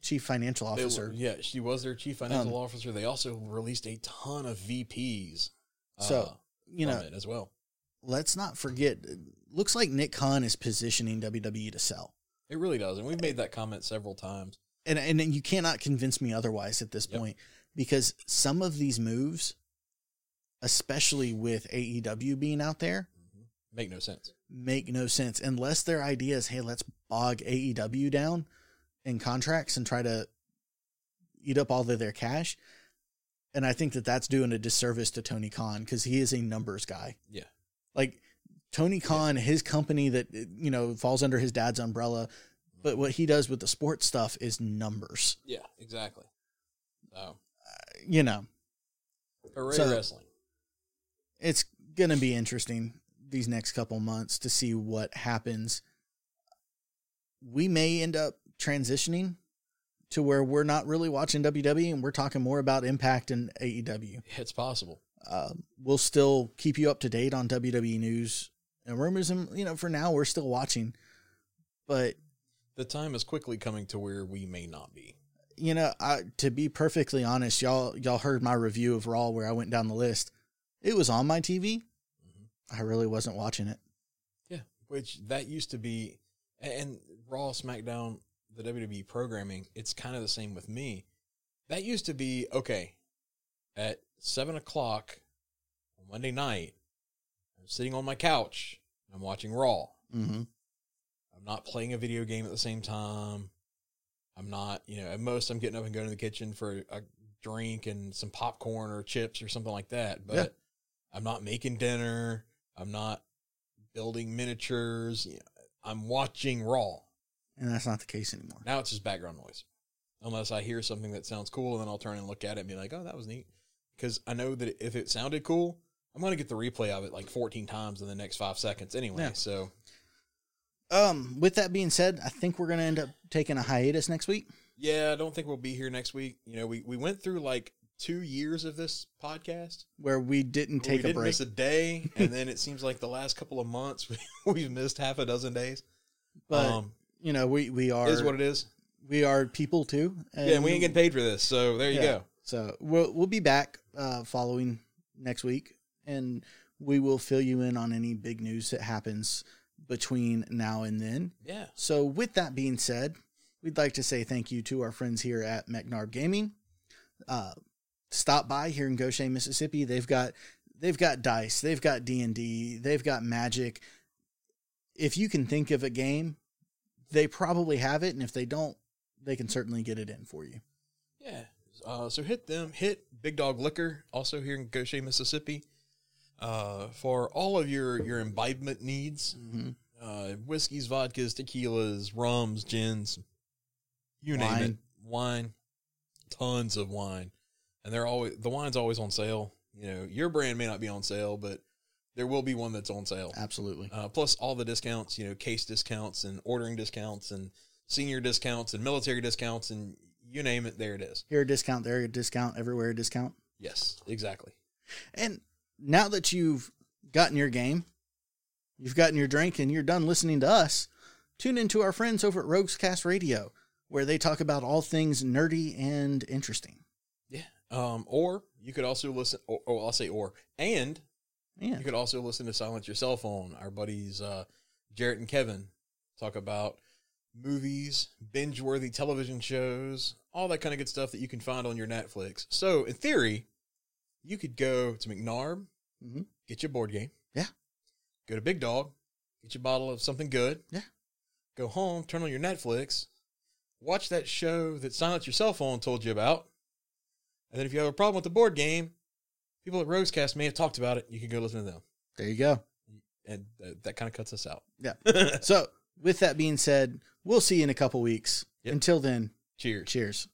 chief financial officer. They, yeah, she was their chief financial um, officer. They also released a ton of V Ps uh, so, you know, it as well. Let's not forget, it looks like Nick Khan is positioning W W E to sell. It really does, and we've made that comment several times. And, and you cannot convince me otherwise at this yep. point, because some of these moves, especially with A E W being out there, mm-hmm. make no sense. Make no sense. Unless their idea is, hey, let's bog A E W down in contracts and try to eat up all of their cash. And I think that that's doing a disservice to Tony Khan, because he is a numbers guy. Yeah. Like Tony Khan, yeah. his company that, you know, falls under his dad's umbrella, But what he does with the sports stuff is numbers. Yeah, exactly. Oh. Uh, you know. Hooray so wrestling. It's going to be interesting these next couple months to see what happens. We may end up transitioning to where we're not really watching W W E and we're talking more about Impact and A E W. It's possible. Uh, we'll still keep you up to date on W W E news and rumors. And, you know, for now, we're still watching. But the time is quickly coming to where we may not be. You know, I, to be perfectly honest, y'all y'all heard my review of Raw where I went down the list. It was on my T V. Mm-hmm. I really wasn't watching it. Yeah, which that used to be. And Raw, SmackDown, the W W E programming, it's kind of the same with me. That used to be, okay, at seven o'clock on Monday night, I'm sitting on my couch, and I'm watching Raw. Mm-hmm. I'm not playing a video game at the same time. I'm not, you know, at most I'm getting up and going to the kitchen for a drink and some popcorn or chips or something like that. But yeah. I'm not making dinner. I'm not building miniatures. You know, I'm watching Raw. And that's not the case anymore. Now it's just background noise. Unless I hear something that sounds cool, and then I'll turn and look at it and be like, oh, that was neat. Because I know that if it sounded cool, I'm going to get the replay of it like fourteen times in the next five seconds anyway. Yeah. So, um, with that being said, I think we're going to end up taking a hiatus next week. Yeah, I don't think we'll be here next week. You know, we, we went through like two years of this podcast. Where we didn't take we a didn't break. We didn't miss a day, and then it seems like the last couple of months we've missed half a dozen days. But... Um, You know, we, we are... It is what it is. We are people, too. And yeah, we ain't getting paid for this, so there you yeah. go. So, we'll, we'll be back uh, following next week, and we will fill you in on any big news that happens between now and then. Yeah. So, with that being said, we'd like to say thank you to our friends here at McNarb Gaming. Uh, stop by here in Goshen, Mississippi. They've got They've got dice. They've got D and D. They've got Magic. If you can think of a game... They probably have it, and if they don't, they can certainly get it in for you. Yeah. Uh, so hit them. Hit Big Dog Liquor, also here in Goshen, Mississippi, uh, for all of your, your imbibement needs. Mm-hmm. Uh, whiskeys, vodkas, tequilas, rums, gins, you wine. name it. Wine. Tons of wine. And they're always the wine's always on sale. You know, your brand may not be on sale, but there will be one that's on sale. Absolutely. Uh, plus all the discounts, you know, case discounts and ordering discounts and senior discounts and military discounts and you name it, there it is. Here a discount, there a discount, everywhere a discount. Yes, exactly. And now that you've gotten your game, you've gotten your drink, and you're done listening to us, tune in to our friends over at Rogues Cast Radio, where they talk about all things nerdy and interesting. Yeah. Um, or you could also listen, or, or I'll say or, and... Yeah. You could also listen to Silence Your Cell Phone. Our buddies uh, Jarrett and Kevin talk about movies, binge-worthy television shows, all that kind of good stuff that you can find on your Netflix. So, in theory, you could go to McNarb, mm-hmm. get your board game. Yeah. Go to Big Dog, get your bottle of something good. Yeah. Go home, turn on your Netflix, watch that show that Silence Your Cell Phone told you about, and then if you have a problem with the board game, people at Rosecast may have talked about it. You can go listen to them. There you go. And uh, that kind of cuts us out. Yeah. So with that being said, we'll see you in a couple weeks. Yep. Until then. Cheers. Cheers.